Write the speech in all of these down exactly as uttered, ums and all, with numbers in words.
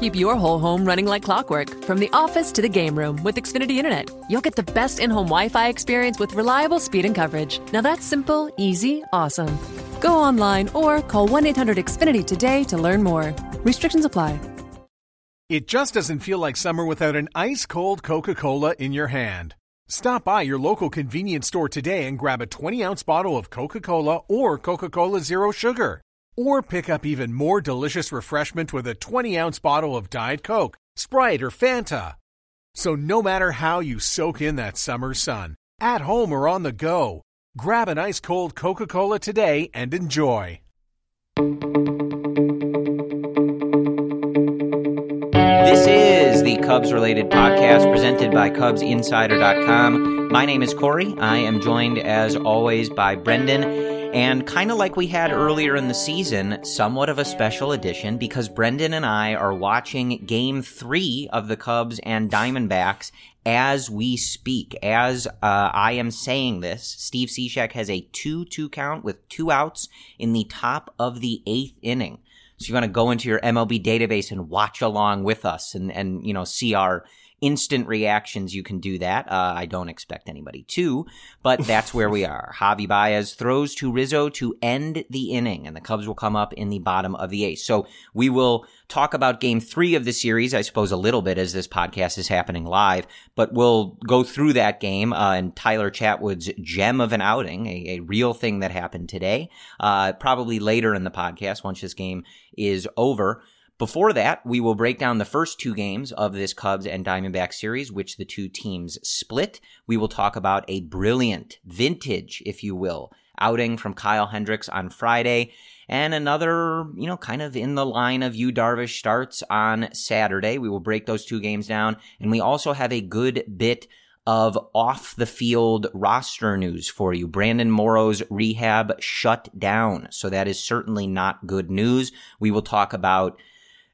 Keep your whole home running like clockwork, from the office to the game room with Xfinity Internet. You'll get the best in-home Wi-Fi experience with reliable speed and coverage. Now that's simple, easy, awesome. Go online or call one eight hundred X finity today to learn more. Restrictions apply. It just doesn't feel like summer without an ice-cold Coca-Cola in your hand. Stop by your local convenience store today and grab a twenty-ounce bottle of Coca-Cola or Coca-Cola Zero Sugar. Or pick up even more delicious refreshment with a twenty-ounce bottle of Diet Coke, Sprite, or Fanta. So no matter how you soak in that summer sun, at home or on the go, grab an ice-cold Coca-Cola today and enjoy. This is the Cubs-related podcast presented by Cubs Insider dot com. My name is Corey. I am joined, as always, by Brendan. And kind of like we had earlier in the season, somewhat of a special edition because Brendan and I are watching Game three of the Cubs and Diamondbacks as we speak. As uh, I am saying this, Steve Cishek has a two two count with two outs in the top of the eighth inning. So you want to go into your M L B database and watch along with us and, and you know, see our instant reactions. You can do that. Uh, I don't expect anybody to, but that's where we are. Javi Baez throws to Rizzo to end the inning, and the Cubs will come up in the bottom of the eighth. So we will talk about game three of the series, I suppose, a little bit as this podcast is happening live, but we'll go through that game uh, and Tyler Chatwood's gem of an outing, a, a real thing that happened today, uh, probably later in the podcast once this game is over. Before that, we will break down the first two games of this Cubs and Diamondbacks series, which the two teams split. We will talk about a brilliant, vintage, if you will, outing from Kyle Hendricks on Friday, and another, you know, kind of in the line of Yu Darvish starts on Saturday. We will break those two games down, and we also have a good bit of off-the-field roster news for you. Brandon Morrow's rehab shut down, so that is certainly not good news. We will talk about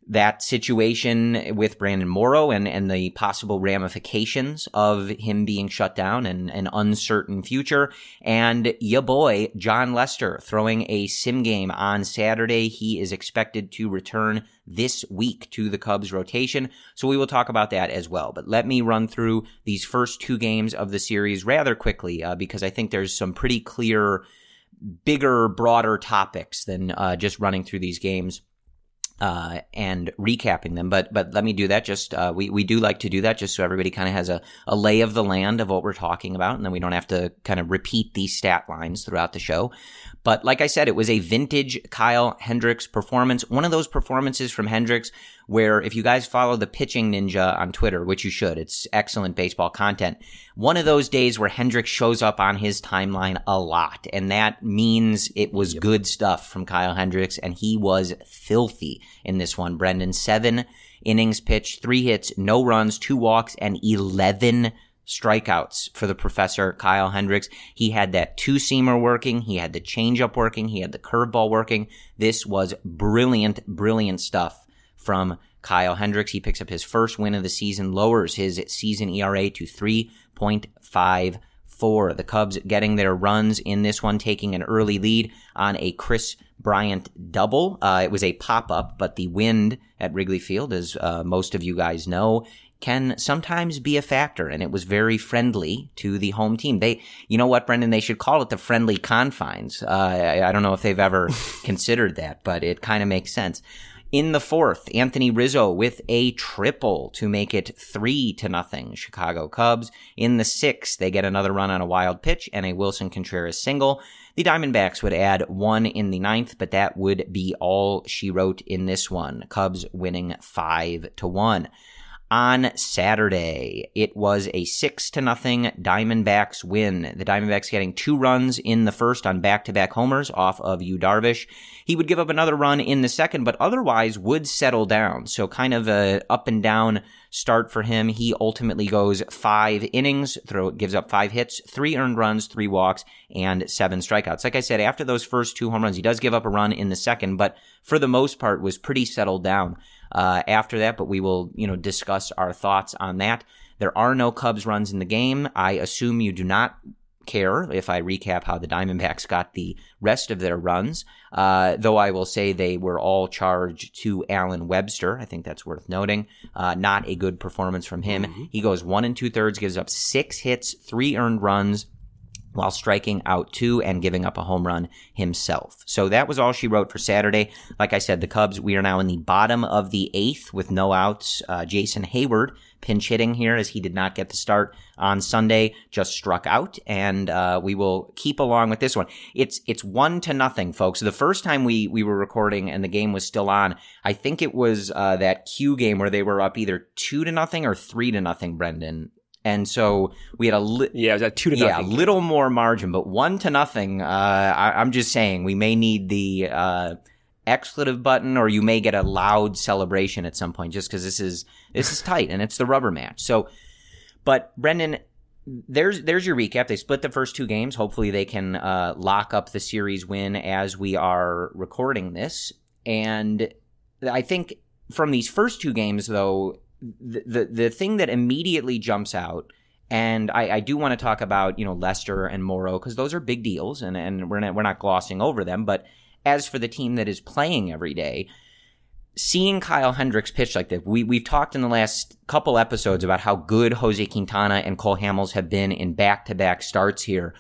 that situation with Brandon Morrow and, and the possible ramifications of him being shut down and an uncertain future. And ya boy, John Lester, throwing a sim game on Saturday. He is expected to return this week to the Cubs rotation. So we will talk about that as well. But let me run through these first two games of the series rather quickly uh, because I think there's some pretty clear, bigger, broader topics than uh, just running through these games Uh, and recapping them. But but let me do that. Just uh, we, we do like to do that just so everybody kind of has a, a lay of the land of what we're talking about, and then we don't have to kind of repeat these stat lines throughout the show. But like I said, it was a vintage Kyle Hendricks performance. One of those performances from Hendricks where, if you guys follow the Pitching Ninja on Twitter, which you should, it's excellent baseball content, one of those days where Hendricks shows up on his timeline a lot, and that means it was yep. good stuff from Kyle Hendricks, and he was filthy in this one, Brendan. Seven innings pitched, three hits, no runs, two walks, and eleven strikeouts for the professor, Kyle Hendricks. He had that two-seamer working. He had the changeup working. He had the curveball working. This was brilliant, brilliant stuff from Kyle Hendricks. He picks up his first win of the season, lowers his season E R A to three point five four. The Cubs getting their runs in this one, taking an early lead on a Chris Bryant double. Uh, it was a pop-up, but the wind at Wrigley Field, as uh, most of you guys know, can sometimes be a factor, and it was very friendly to the home team. They, you know what, Brendan, they should call it the friendly confines. Uh, I, I don't know if they've ever considered that, but it kind of makes sense. In the fourth, Anthony Rizzo with a triple to make it three to nothing, Chicago Cubs. In the sixth, they get another run on a wild pitch and a Wilson Contreras single. The Diamondbacks would add one in the ninth, but that would be all she wrote in this one. Cubs winning five to one. On Saturday, it was a six to nothing Diamondbacks win. The Diamondbacks getting two runs in the first on back-to-back homers off of Yu Darvish. He would give up another run in the second, but otherwise would settle down. So kind of a up and down start for him. He ultimately goes five innings, throw, gives up five hits, three earned runs, three walks, and seven strikeouts. Like I said, after those first two home runs, he does give up a run in the second, but for the most part was pretty settled down Uh, after that, but we will, you know, discuss our thoughts on that. There are no Cubs runs in the game. I assume you do not care if I recap how the Diamondbacks got the rest of their runs, uh, though I will say they were all charged to Alan Webster. I think that's worth noting. Uh, not a good performance from him. Mm-hmm. He goes one and two-thirds, gives up six hits, three earned runs, while striking out two and giving up a home run himself. So that was all she wrote for Saturday. Like I said, the Cubs, we are now in the bottom of the eighth with no outs. Uh, Jason Hayward pinch hitting here as he did not get the start on Sunday, just struck out, and uh, we will keep along with this one. It's it's one to nothing, folks. The first time we, we were recording and the game was still on, I think it was uh, that Q game where they were up either two to nothing or three to nothing, Brendan. And so we had a li- yeah, it was at two to yeah, nothing. Little more margin, but one to nothing. Uh, I- I'm just saying we may need the uh, expletive button, or you may get a loud celebration at some point, just because this is this is tight and it's the rubber match. So, but Brendan, there's there's your recap. They split the first two games. Hopefully, they can uh, lock up the series win as we are recording this. And I think from these first two games, though, The, the the thing that immediately jumps out, and I, I do want to talk about, you know, Lester and Morrow, because those are big deals, and, and we're not, we're not glossing over them. But as for the team that is playing every day, seeing Kyle Hendricks pitch like that, we, we've talked in the last couple episodes about how good Jose Quintana and Cole Hamels have been in back-to-back starts here.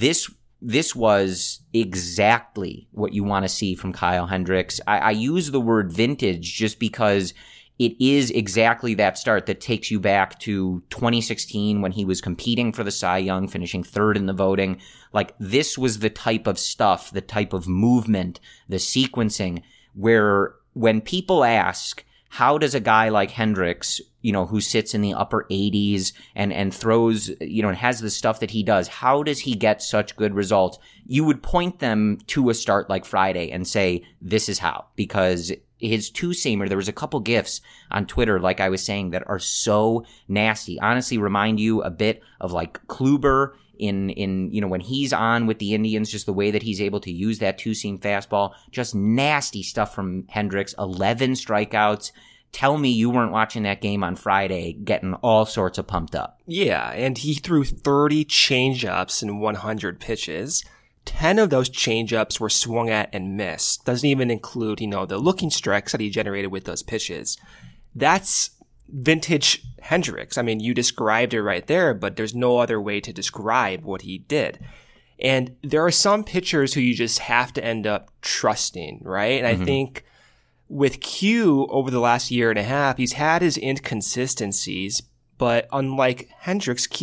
This This was exactly what you want to see from Kyle Hendricks. I, I use the word vintage just because it is exactly that start that takes you back to twenty sixteen when he was competing for the Cy Young, finishing third in the voting. Like, this was the type of stuff, the type of movement, the sequencing, where when people ask, how does a guy like Hendricks, you know, who sits in the upper eighties and, and throws, you know, and has the stuff that he does, how does he get such good results? You would point them to a start like Friday and say, this is how, because his two-seamer, there was a couple gifs on Twitter, like I was saying, that are so nasty. Honestly, remind you a bit of like Kluber in, in, you know, when he's on with the Indians, just the way that he's able to use that two-seam fastball. Just nasty stuff from Hendricks. eleven strikeouts. Tell me you weren't watching that game on Friday, getting all sorts of pumped up. Yeah, and he threw thirty changeups in one hundred pitches. ten of those changeups were swung at and missed. Doesn't even include, you know, the looking strikes that he generated with those pitches. That's vintage Hendricks. I mean, you described it right there, but there's no other way to describe what he did. And there are some pitchers who you just have to end up trusting, right? And mm-hmm. I think with Q over the last year and a half, he's had his inconsistencies, but unlike Hendricks, Q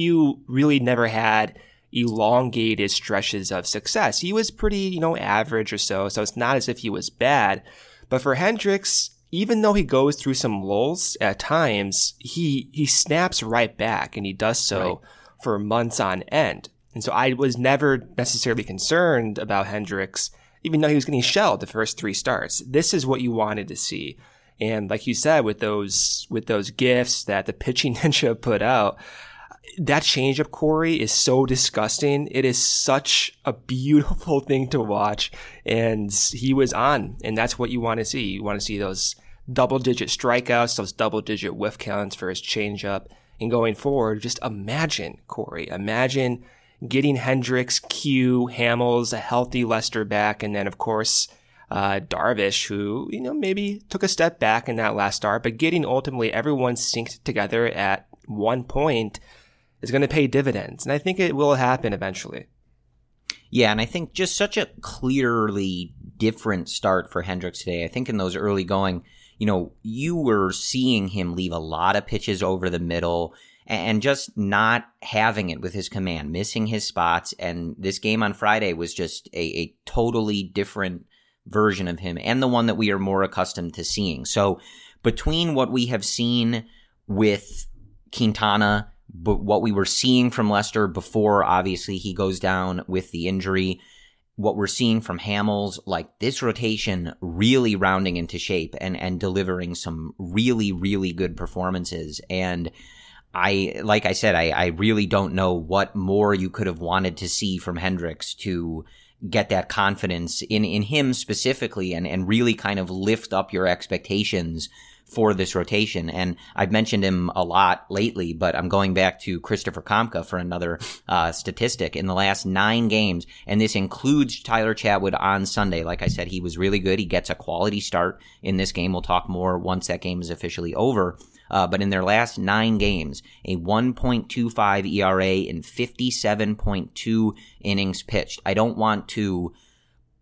really never had elongated stretches of success. He was pretty, you know, average or so, so it's not as if he was bad. But for Hendricks, even though he goes through some lulls at times, he he snaps right back, and he does so right. for months on end. And so I was never necessarily concerned about Hendricks, even though he was getting shelled the first three starts. This is what you wanted to see. And like you said, with those with those gifts that the Pitching Ninja put out, that changeup, Corey, is so disgusting. It is such a beautiful thing to watch. And he was on, and that's what you want to see. You want to see those double-digit strikeouts, those double-digit whiff counts for his changeup. And going forward, just imagine, Corey, imagine getting Hendricks, Q, Hamels, a healthy Lester back, and then, of course, uh, Darvish, who, you know, maybe took a step back in that last start, but getting ultimately everyone synced together at one point is going to pay dividends. And I think it will happen eventually. Yeah, and I think just such a clearly different start for Hendricks today. I think in those early going, you know, you were seeing him leave a lot of pitches over the middle and just not having it with his command, missing his spots. And this game on Friday was just a, a totally different version of him, and the one that we are more accustomed to seeing. So between what we have seen with Quintana, but what we were seeing from Lester before, obviously, he goes down with the injury, what we're seeing from Hamels, like this rotation really rounding into shape and, and delivering some really, really good performances. And I, like I said, I, I really don't know what more you could have wanted to see from Hendricks to get that confidence in, in him specifically and, and really kind of lift up your expectations for this rotation. And I've mentioned him a lot lately, but I'm going back to Christopher Komka for another uh, statistic. In the last nine games, and this includes Tyler Chatwood on Sunday, like I said, he was really good. He gets a quality start in this game. We'll talk more once that game is officially over. Uh, but in their last nine games, a one point two five E R A in fifty-seven point two innings pitched. I don't want to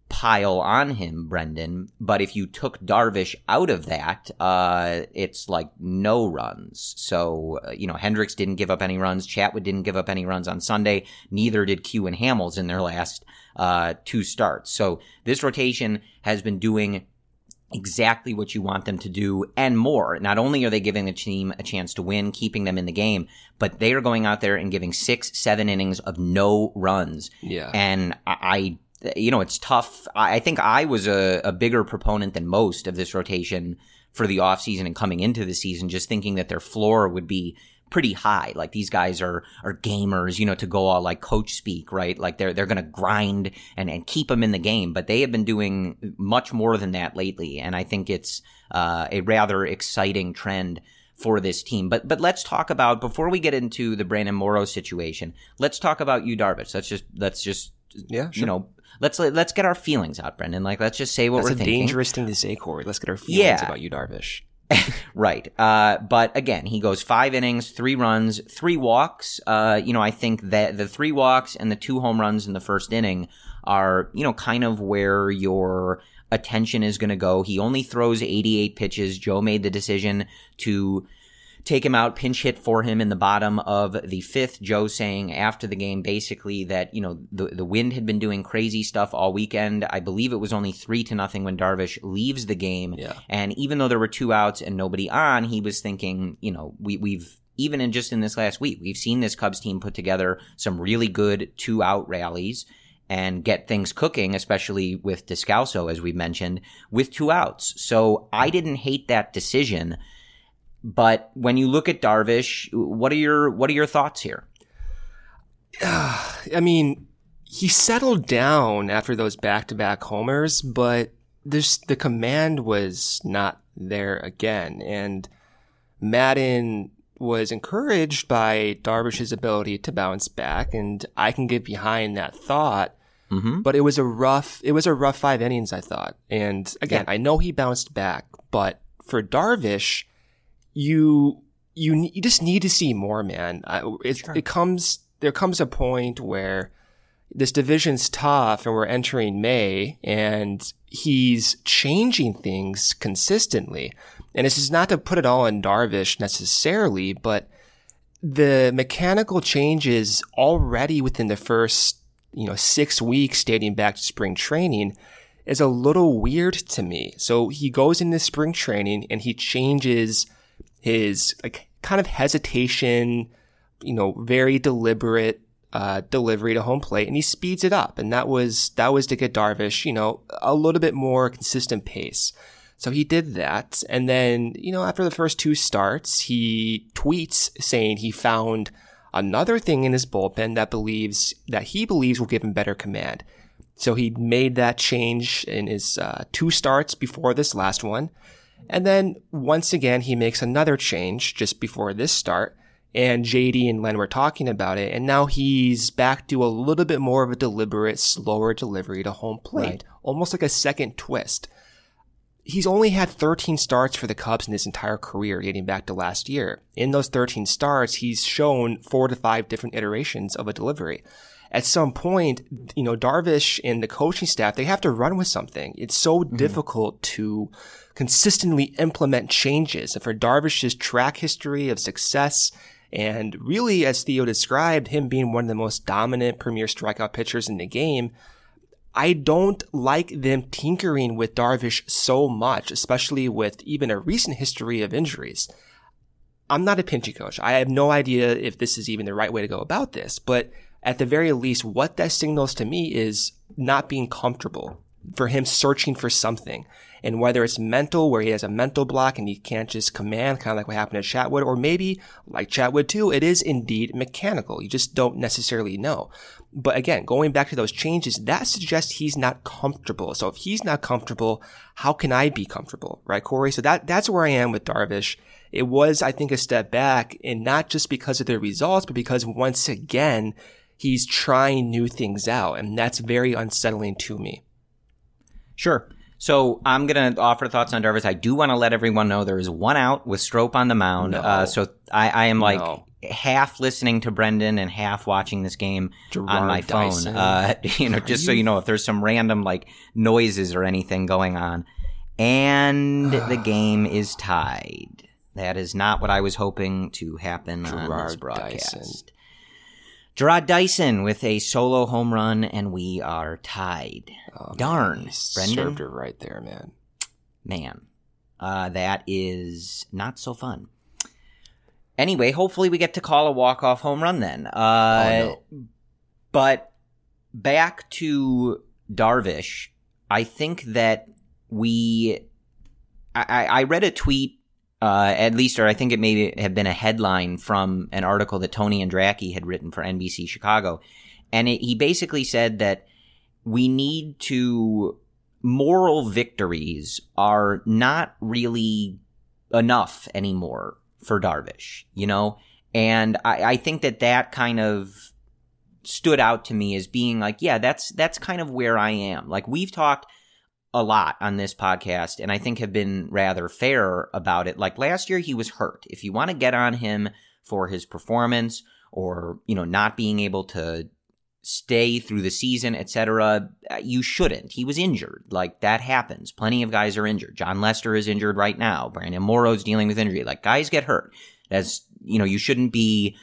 pile on him, Brendan, but if you took Darvish out of that, uh, it's like no runs. So, uh, you know, Hendricks didn't give up any runs. Chatwood didn't give up any runs on Sunday. Neither did Q and Hamels in their last uh, two starts. So this rotation has been doing exactly what you want them to do and more. Not only are they giving the team a chance to win, keeping them in the game, but they are going out there and giving six, seven innings of no runs. Yeah. And I, I you know, it's tough. I think I was a, a bigger proponent than most of this rotation for the offseason and coming into the season, just thinking that their floor would be pretty high. Like these guys are, are gamers, you know, to go all like coach speak, right? Like they're, they're going to grind and, and keep them in the game, but they have been doing much more than that lately. And I think it's uh, a rather exciting trend for this team. But but let's talk about, before we get into the Brandon Morrow situation, let's talk about Yu Darvish. Let's just, let's just, yeah, sure. you know, Let's let's get our feelings out, Brendan. Like, let's just say what That's we're thinking. That's a dangerous thing to say, Corey. Let's get our feelings yeah. about Yu Darvish. Right. Uh, but again, he goes five innings, three runs, three walks. Uh, you know, I think that the three walks and the two home runs in the first inning are, you know, kind of where your attention is going to go. He only throws eighty-eight pitches. Joe made the decision to take him out, pinch hit for him in the bottom of the fifth. Joe saying after the game basically that, you know, the, the wind had been doing crazy stuff all weekend. I believe it was only three to nothing when Darvish leaves the game. Yeah. And even though there were two outs and nobody on, he was thinking, you know, we, we've, even in just in this last week, we've seen this Cubs team put together some really good two out rallies and get things cooking, especially with Descalso, as we mentioned, with two outs. So I didn't hate that decision. But when you look at Darvish, what are your what are your thoughts here? Uh, I mean, he settled down after those back-to-back homers, but this, the command was not there again. And Maddon was encouraged by Darvish's ability to bounce back, and I can get behind that thought. Mm-hmm. But it was a rough it was a rough five innings, I thought. And again, yeah. I know he bounced back, but for Darvish, You, you, you just need to see more, man. It, sure. it comes, there comes a point where this division's tough and we're entering May and he's changing things consistently. And this is not to put it all on Darvish necessarily, but the mechanical changes already within the first, you know, six weeks dating back to spring training is a little weird to me. So he goes into spring training and he changes his like kind of hesitation, you know, very deliberate uh, delivery to home plate, and he speeds it up. And that was that was to get Darvish, you know, a little bit more consistent pace. So he did that. And then, you know, after the first two starts, he tweets saying he found another thing in his bullpen that believes that he believes will give him better command. So he made that change in his uh, two starts before this last one. And then once again, he makes another change just before this start. And J D and Len were talking about it. And now he's back to a little bit more of a deliberate, slower delivery to home plate. Right. Almost like a second twist. He's only had thirteen starts for the Cubs in his entire career, dating back to last year. In those thirteen starts, he's shown four to five different iterations of a delivery. At some point, you know, Darvish and the coaching staff, they have to run with something. It's so mm-hmm. difficult to consistently implement changes. And for Darvish's track history of success, and really, as Theo described, him being one of the most dominant premier strikeout pitchers in the game, I don't like them tinkering with Darvish so much, especially with even a recent history of injuries. I'm not a pitching coach. I have no idea if this is even the right way to go about this. But at the very least, what that signals to me is not being comfortable, for him searching for something. And whether it's mental, where he has a mental block and he can't just command, kind of like what happened to Chatwood, or maybe, like Chatwood too, it is indeed mechanical. You just don't necessarily know. But again, going back to those changes, that suggests he's not comfortable. So if he's not comfortable, how can I be comfortable? Right, Corey? So that that's where I am with Darvish. It was, I think, a step back, and not just because of the results, but because once again, he's trying new things out. And that's very unsettling to me. Sure. So I'm going to offer thoughts on Darvish. I do want to let everyone know there is one out with Strope on the mound. No. Uh, so I, I am like no. half listening to Brendan and half watching this game Gerard on my phone. Uh, you know, Are just you? so you know, if there's some random like noises or anything going on. And the game is tied. That is not what I was hoping to happen Gerard on this broadcast. Dyson. Gerard Dyson with a solo home run, and we are tied. Oh, Darn, man, Brendan. Served her right there, man. Man, uh, that is not so fun. Anyway, hopefully we get to call a walk-off home run then. Uh, oh, no. But back to Darvish, I think that we I, – I read a tweet. Uh, at least, or I think it may have been a headline from an article that Tony Andracki had written for N B C Chicago. And it, he basically said that we need to, moral victories are not really enough anymore for Darvish, you know? And I, I think that that kind of stood out to me as being like, yeah, that's, that's kind of where I am. Like, we've talked a lot on this podcast, and I think have been rather fair about it. Like, last year he was hurt. If you want to get on him for his performance or, you know, not being able to stay through the season, et cetera, you shouldn't. He was injured. Like, that happens. Plenty of guys are injured. John Lester is injured right now. Brandon Morrow's dealing with injury. Like, guys get hurt. That's, you know, you shouldn't be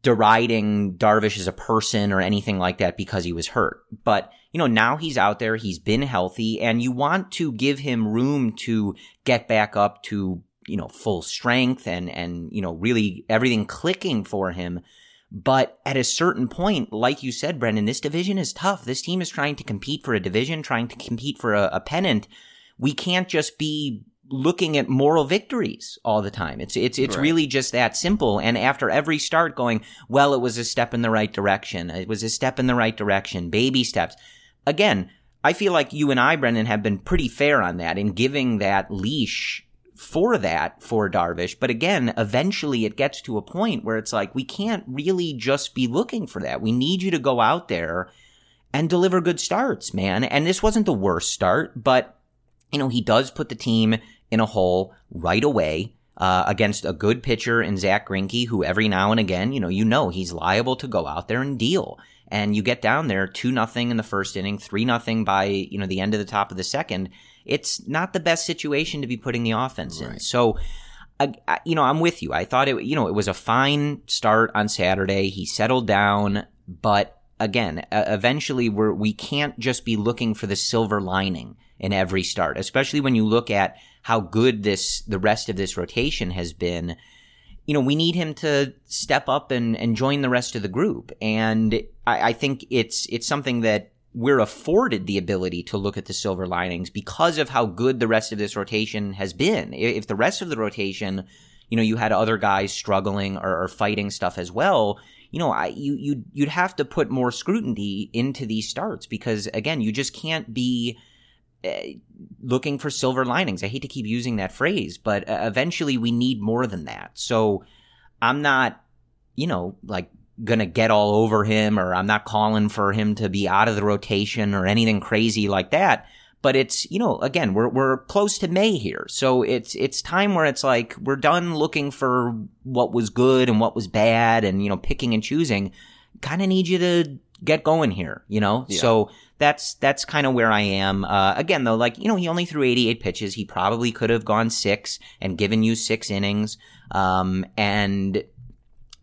deriding Darvish as a person or anything like that because he was hurt. But, you know, now he's out there, he's been healthy, and you want to give him room to get back up to, you know, full strength and, and, you know, really everything clicking for him. But at a certain point, like you said, Brendan, this division is tough. This team is trying to compete for a division, trying to compete for a, a pennant. We can't just be looking at moral victories all the time. It's it's it's right. really just that simple. And after every start going, well, it was a step in the right direction. It was a step in the right direction. Baby steps. Again, I feel like you and I, Brendan, have been pretty fair on that in giving that leash for that for Darvish. But again, eventually it gets to a point where it's like, we can't really just be looking for that. We need you to go out there and deliver good starts, man. And this wasn't the worst start, but, you know, he does put the team in a hole right away uh, against a good pitcher in Zach Greinke, who every now and again, you know, you know he's liable to go out there and deal. And you get down there two nothing in the first inning, three nothing by, you know, the end of the top of the second. It's not the best situation to be putting the offense right. in. So, I, I, you know, I'm with you. I thought it, you know, it was a fine start on Saturday. He settled down, but again, uh, eventually we're, we can't just be looking for the silver lining in every start, especially when you look at how good this the rest of this rotation has been. You know, we need him to step up and, and join the rest of the group. And I, I think it's it's something that we're afforded the ability to look at the silver linings because of how good the rest of this rotation has been. If the rest of the rotation, you know, you had other guys struggling or, or fighting stuff as well, you know, I, you, you'd, you'd have to put more scrutiny into these starts because, again, you just can't be uh, looking for silver linings. I hate to keep using that phrase, but uh, eventually we need more than that. So I'm not, you know, like, gonna get all over him, or I'm not calling for him to be out of the rotation or anything crazy like that. But it's, you know, again, we're we're close to May here. So it's it's time where it's like we're done looking for what was good and what was bad and, you know, picking and choosing. Kind of need you to get going here, you know? Yeah. So that's that's kind of where I am. Uh, again, though, like, you know, he only threw eighty-eight pitches. He probably could have gone six and given you six innings. Um, and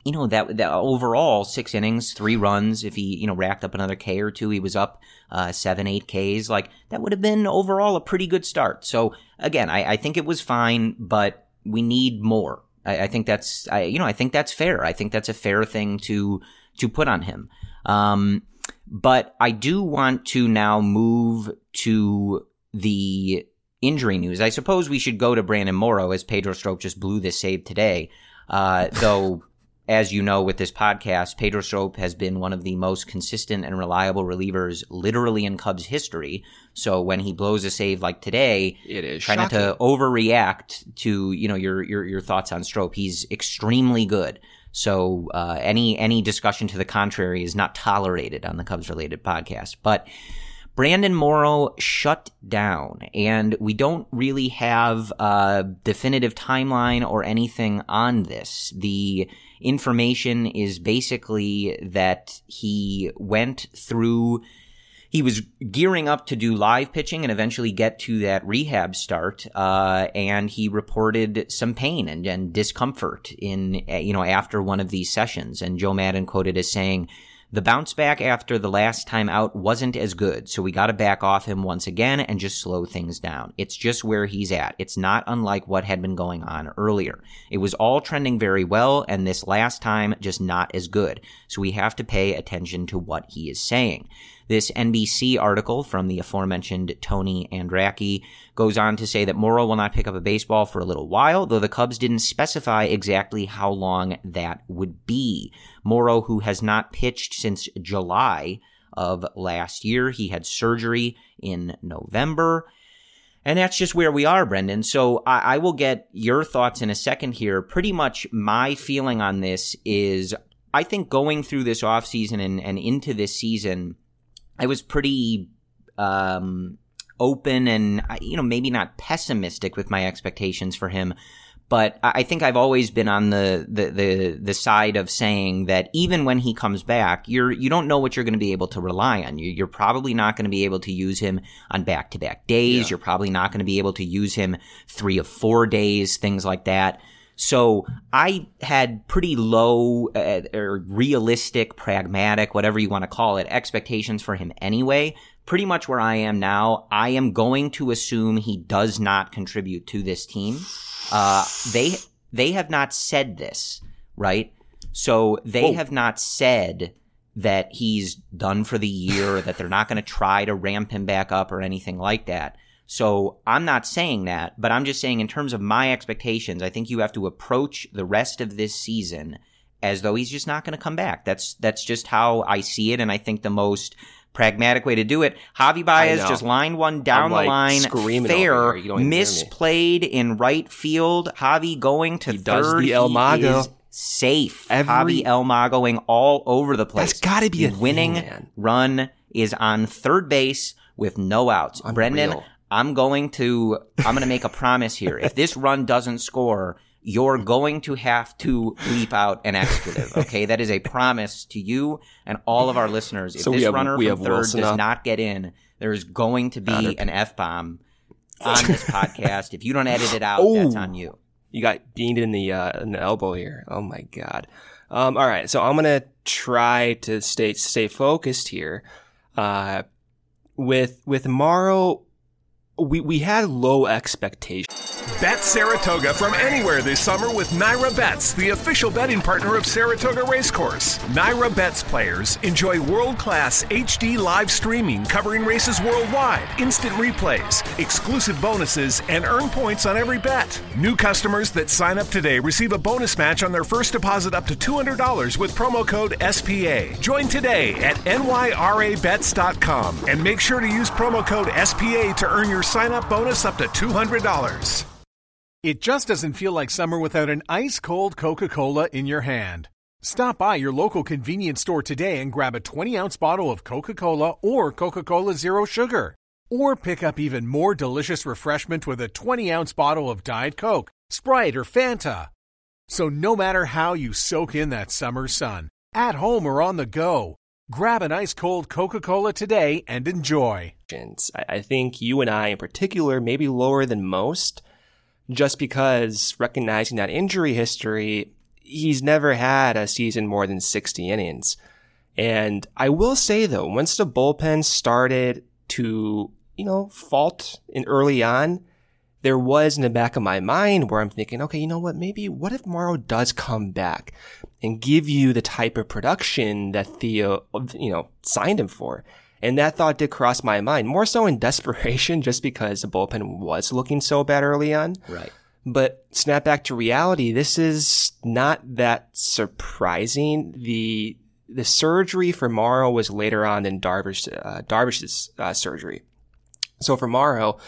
you know, that, that overall six innings, three runs, if he, you know, racked up another K or two, he was up uh, seven, eight Ks. Like, that would have been overall a pretty good start. So, again, I, I think it was fine, but we need more. I, I think that's, I, you know, I think that's fair. I think that's a fair thing to to put on him. Um, but I do want to now move to the injury news. I suppose we should go to Brandon Morrow, as Pedro Strope just blew this save today, uh, though... As you know, with this podcast, Pedro Strope has been one of the most consistent and reliable relievers literally in Cubs history. So when he blows a save like today, it is try shocking. Not to overreact to, you know, your, your, your thoughts on Strope. He's extremely good. So uh, any, any discussion to the contrary is not tolerated on the Cubs-related podcast. But Brandon Morrow shut down, and we don't really have a definitive timeline or anything on this. The information is basically that he went through, he was gearing up to do live pitching and eventually get to that rehab start, uh, and he reported some pain and, and discomfort in, you know, after one of these sessions. And Joe Maddon quoted as saying, "The bounce back after the last time out wasn't as good, so we got to back off him once again and just slow things down. It's just where he's at. It's not unlike what had been going on earlier. It was all trending very well, and this last time just not as good. So we have to pay attention to what he is saying." This N B C article from the aforementioned Tony Barnette goes on to say that Morrow will not pick up a baseball for a little while, though the Cubs didn't specify exactly how long that would be. Morrow, who has not pitched since July of last year, he had surgery in November. And that's just where we are, Brendan. So I, I will get your thoughts in a second here. Pretty much my feeling on this is I think going through this offseason and, and into this season, I was pretty um, open and, you know, maybe not pessimistic with my expectations for him, but I think I've always been on the the, the, the side of saying that even when he comes back, you're, you don't know what you're going to be able to rely on. You, you're probably not going to be able to use him on back-to-back days. Yeah. You're probably not going to be able to use him three of four days, things like that. So I had pretty low uh, or realistic, pragmatic, whatever you want to call it, expectations for him anyway. Pretty much where I am now, I am going to assume he does not contribute to this team. Uh, they they have not said this, right? So they Whoa. have not said that he's done for the year, or that they're not going to try to ramp him back up or anything like that. So I'm not saying that, but I'm just saying in terms of my expectations, I think you have to approach the rest of this season as though he's just not going to come back. That's that's just how I see it, and I think the most pragmatic way to do it. Javi Baez just lined one down like the line, screaming fair, misplayed in right field. Javi going to he third. Does the El Mago. He is safe. Every... Javi El Magoing all over the place. That's got to be a winning thing, man. Run is on third base with no outs. Unreal. Brendan, I'm going to I'm going to make a promise here. If this run doesn't score, you're going to have to bleep out an expletive, okay? That is a promise to you and all of our listeners. If so this have, runner from third Wilson does up. Not get in, there is going to be Honored. An F-bomb on this podcast. If you don't edit it out, oh, that's on you. You got beamed in the, uh, in the elbow here. Oh, my God. Um, all right, so I'm going to try to stay stay focused here. Uh, with, with Morrow... We we had low expectations. Bet Saratoga from anywhere this summer with Naira Bets, the official betting partner of Saratoga Racecourse. Naira Bets players enjoy world-class H D live streaming covering races worldwide, instant replays, exclusive bonuses, and earn points on every bet. New customers that sign up today receive a bonus match on their first deposit up to two hundred dollars with promo code S P A. Join today at N Y R A bets dot com and make sure to use promo code S P A to earn your sign-up bonus up to two hundred dollars. It just doesn't feel like summer without an ice-cold Coca-Cola in your hand. Stop by your local convenience store today and grab a twenty-ounce bottle of Coca-Cola or Coca-Cola Zero Sugar. Or pick up even more delicious refreshment with a twenty-ounce bottle of Diet Coke, Sprite, or Fanta. So no matter how you soak in that summer sun, at home or on the go, grab an ice-cold Coca-Cola today and enjoy. I think you and I in particular may be lower than most, just because, recognizing that injury history, he's never had a season more than sixty innings. And I will say, though, once the bullpen started to, you know, fault in early on, there was in the back of my mind where I'm thinking, okay, you know what, maybe what if Morrow does come back and give you the type of production that Theo, you know, signed him for? And that thought did cross my mind, more so in desperation, just because the bullpen was looking so bad early on. Right. But snap back to reality, this is not that surprising. The the surgery for Morrow was later on than Darvish, uh, Darvish's uh, surgery. So for Morrow,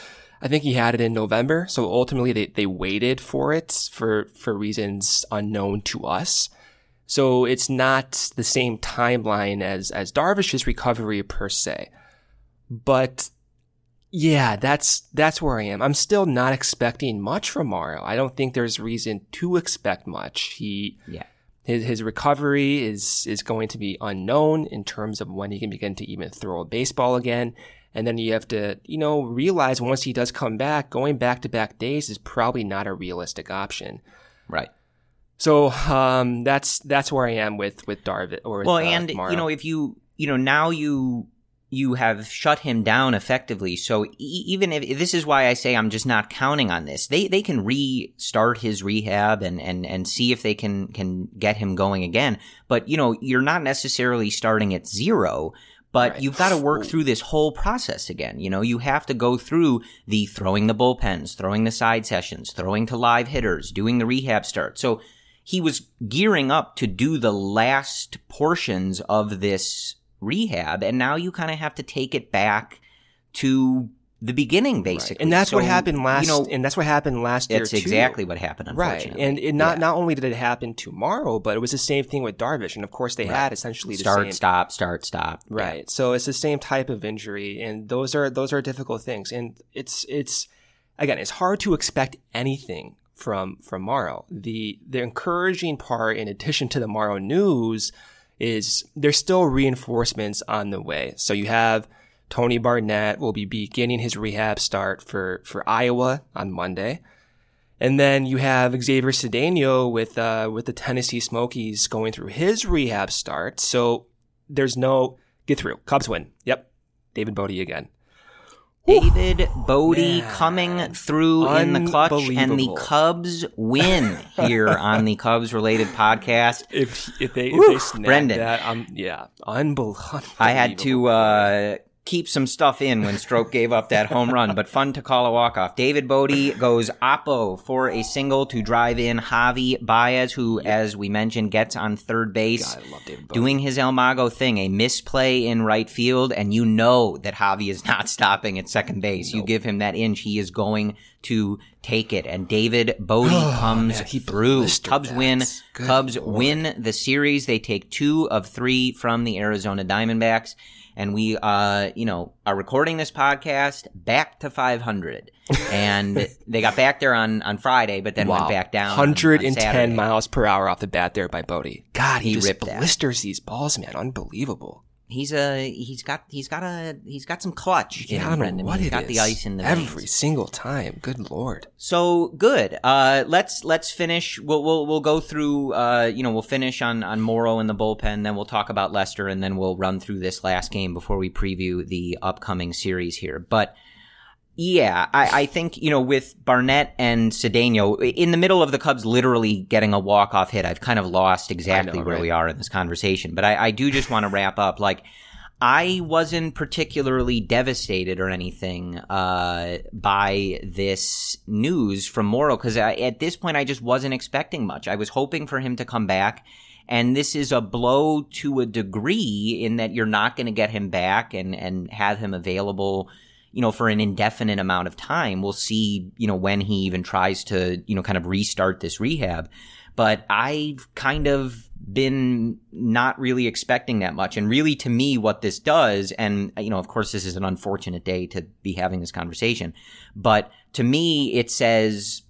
I think he had it in November. So ultimately, they, they waited for it for, for reasons unknown to us. So it's not the same timeline as, as Darvish's recovery per se. But yeah, that's that's where I am. I'm still not expecting much from Morrow. I don't think there's reason to expect much. He yeah. his his recovery is is going to be unknown in terms of when he can begin to even throw a baseball again. And then you have to, you know, realize once he does come back, going back-to-back days is probably not a realistic option. Right. So um, that's that's where I am with with Darvish. Or well, with, uh, and Morrow. You know, if you you know now you you have shut him down effectively. So e- even if this is why I say I'm just not counting on this. They they can restart his rehab and and and see if they can can get him going again. But you know, you're not necessarily starting at zero. But right. You've got to work through this whole process again. You know, you have to go through the throwing the bullpens, throwing the side sessions, throwing to live hitters, doing the rehab start. So he was gearing up to do the last portions of this rehab, and now you kind of have to take it back to the beginning, basically. Right. And that's so, what happened last. You know, and that's what happened last year. That's exactly what happened. Unfortunately. Right, and it not yeah. not only did it happen to Morrow, but it was the same thing with Darvish, and of course they right. had essentially the start, same stop, start, stop. Right. Yeah. So it's the same type of injury, and those are those are difficult things, and it's it's again it's hard to expect anything from from Morrow. The the encouraging part, in addition to the Morrow news, is there's still reinforcements on the way. So you have Tony Barnette will be beginning his rehab start for, for Iowa on Monday. And then you have Xavier Cedeno with uh, with the Tennessee Smokies going through his rehab start. So there's no get through. Cubs win. Yep. David Bote again. David Bote Man. coming through in the clutch, and the Cubs win here on the Cubs-related podcast. If if they, if they snap Brendan. that, um, yeah, unbelievable. I had to uh, keep some stuff in when Strope gave up that home run, but fun to call a walk-off. David Bote goes oppo for a single to drive in Javi Baez, who, yeah. as we mentioned, gets on third base, God, I love David Bote. doing his El Mago thing, a misplay in right field, and you know that Javi is not stopping at second base. Nope. You give him that inch, he is going to take it, and David Bote comes oh, man, through. Cubs win. Good Cubs Lord. win the series. They take two of three from the Arizona Diamondbacks. And we, uh, you know, are recording this podcast back to five hundred. And they got back there on, on Friday, but then wow. went back down. one hundred ten on miles per hour off the bat there by Bote. God, he, he just blisters that. these balls, man. Unbelievable. He's a he's got he's got a he's got some clutch. Yeah, in him, what he's it got is. the ice in the every veins. single time. Good Lord. So good. Uh, let's let's finish. We'll we'll we'll go through. Uh, you know, we'll finish on on Morrow in the bullpen. Then we'll talk about Lester, and then we'll run through this last game before we preview the upcoming series here. But Yeah, I, I think, you know, with Barnette and Cedeno, in the middle of the Cubs literally getting a walk-off hit, I've kind of lost exactly know, where right? we are in this conversation. But I, I do just want to wrap up. Like, I wasn't particularly devastated or anything uh, by this news from Morrow, because at this point I just wasn't expecting much. I was hoping for him to come back. And this is a blow to a degree in that you're not going to get him back and, and have him available, you know, for an indefinite amount of time. We'll see, you know, when he even tries to, you know, kind of restart this rehab. But I've kind of been not really expecting that much. And really, to me, what this does, and, you know, of course, this is an unfortunate day to be having this conversation, but to me, it says,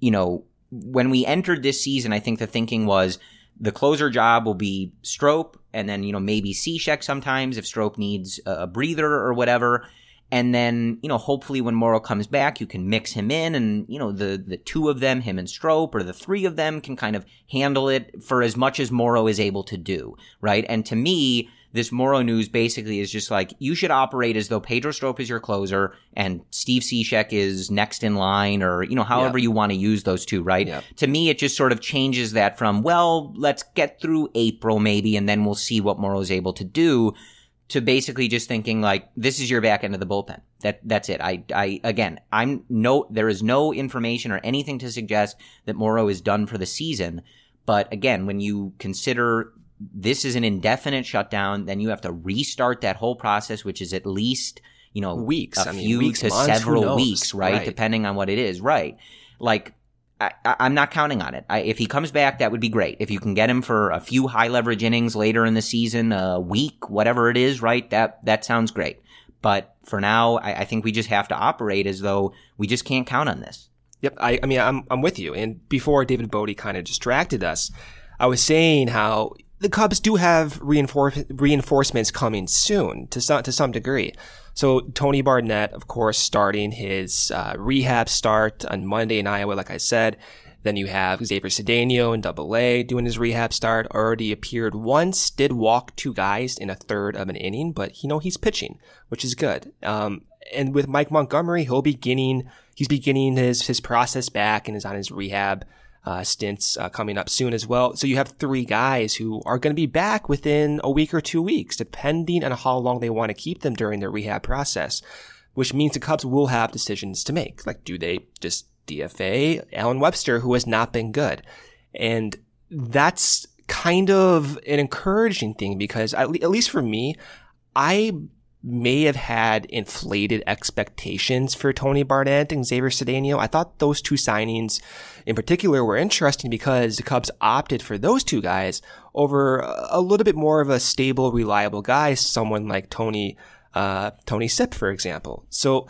you know, when we entered this season, I think the thinking was the closer job will be Strope and then, you know, maybe Cishek sometimes if Strope needs a breather or whatever. And then, you know, hopefully when Morrow comes back, you can mix him in and, you know, the, the two of them, him and Strope, or the three of them can kind of handle it for as much as Morrow is able to do, right? And to me, this Morrow news basically is just like, you should operate as though Pedro Strope is your closer and Steve Cishek is next in line, or, you know, however yep. you want to use those two, right? Yep. To me, it just sort of changes that from, well, let's get through April maybe, and then we'll see what Morrow is able to do, to basically just thinking like, this is your back end of the bullpen. That, that's it. I, I, again, I'm no, there is no information or anything to suggest that Morrow is done for the season. But again, when you consider this is an indefinite shutdown, then you have to restart that whole process, which is at least, you know, weeks, a I few mean, weeks, to months, several weeks, right? right? Depending on what it is, right? Like, I, I'm not counting on it. I, if he comes back, that would be great. If you can get him for a few high leverage innings later in the season, a week, whatever it is, right? That that sounds great. But for now, I, I think we just have to operate as though we just can't count on this. Yep. I, I mean, I'm I'm with you. And before David Bote kind of distracted us, I was saying how the Cubs do have reinforce, reinforcements coming soon to some, to some degree. So Tony Barnette, of course, starting his uh, rehab start on Monday in Iowa, like I said. Then you have Xavier Cedeno in Double A doing his rehab start. Already appeared once, did walk two guys in a third of an inning, but you know he's pitching, which is good. Um, and with Mike Montgomery, he'll beginning he's beginning his his process back and is on his rehab uh, stints uh, coming up soon as well. So you have three guys who are going to be back within a week or two weeks, depending on how long they want to keep them during their rehab process, which means the Cubs will have decisions to make. Like, do they just D F A Alan Webster, who has not been good? And that's kind of an encouraging thing, because at least for me, I may have had inflated expectations for Tony Barnette and Xavier Cedeno. I thought those two signings in particular were interesting because the Cubs opted for those two guys over a little bit more of a stable, reliable guy, someone like Tony, uh, Tony Sipp, for example. So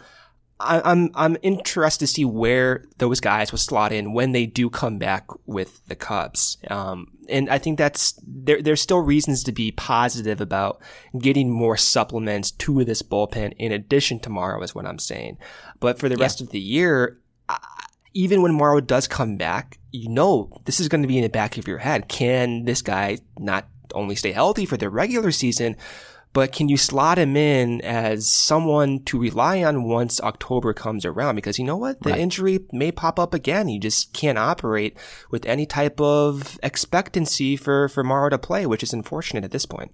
I, I'm, I'm interested to see where those guys will slot in when they do come back with the Cubs. Um, and I think that's, there, there's still reasons to be positive about getting more supplements to this bullpen in addition to Morrow, is what I'm saying. But for the yeah. rest of the year, I, even when Morrow does come back, you know, this is going to be in the back of your head. Can this guy not only stay healthy for the regular season, but can you slot him in as someone to rely on once October comes around? Because you know what? The right. injury may pop up again. You just can't operate with any type of expectancy for, for Morrow to play, which is unfortunate at this point.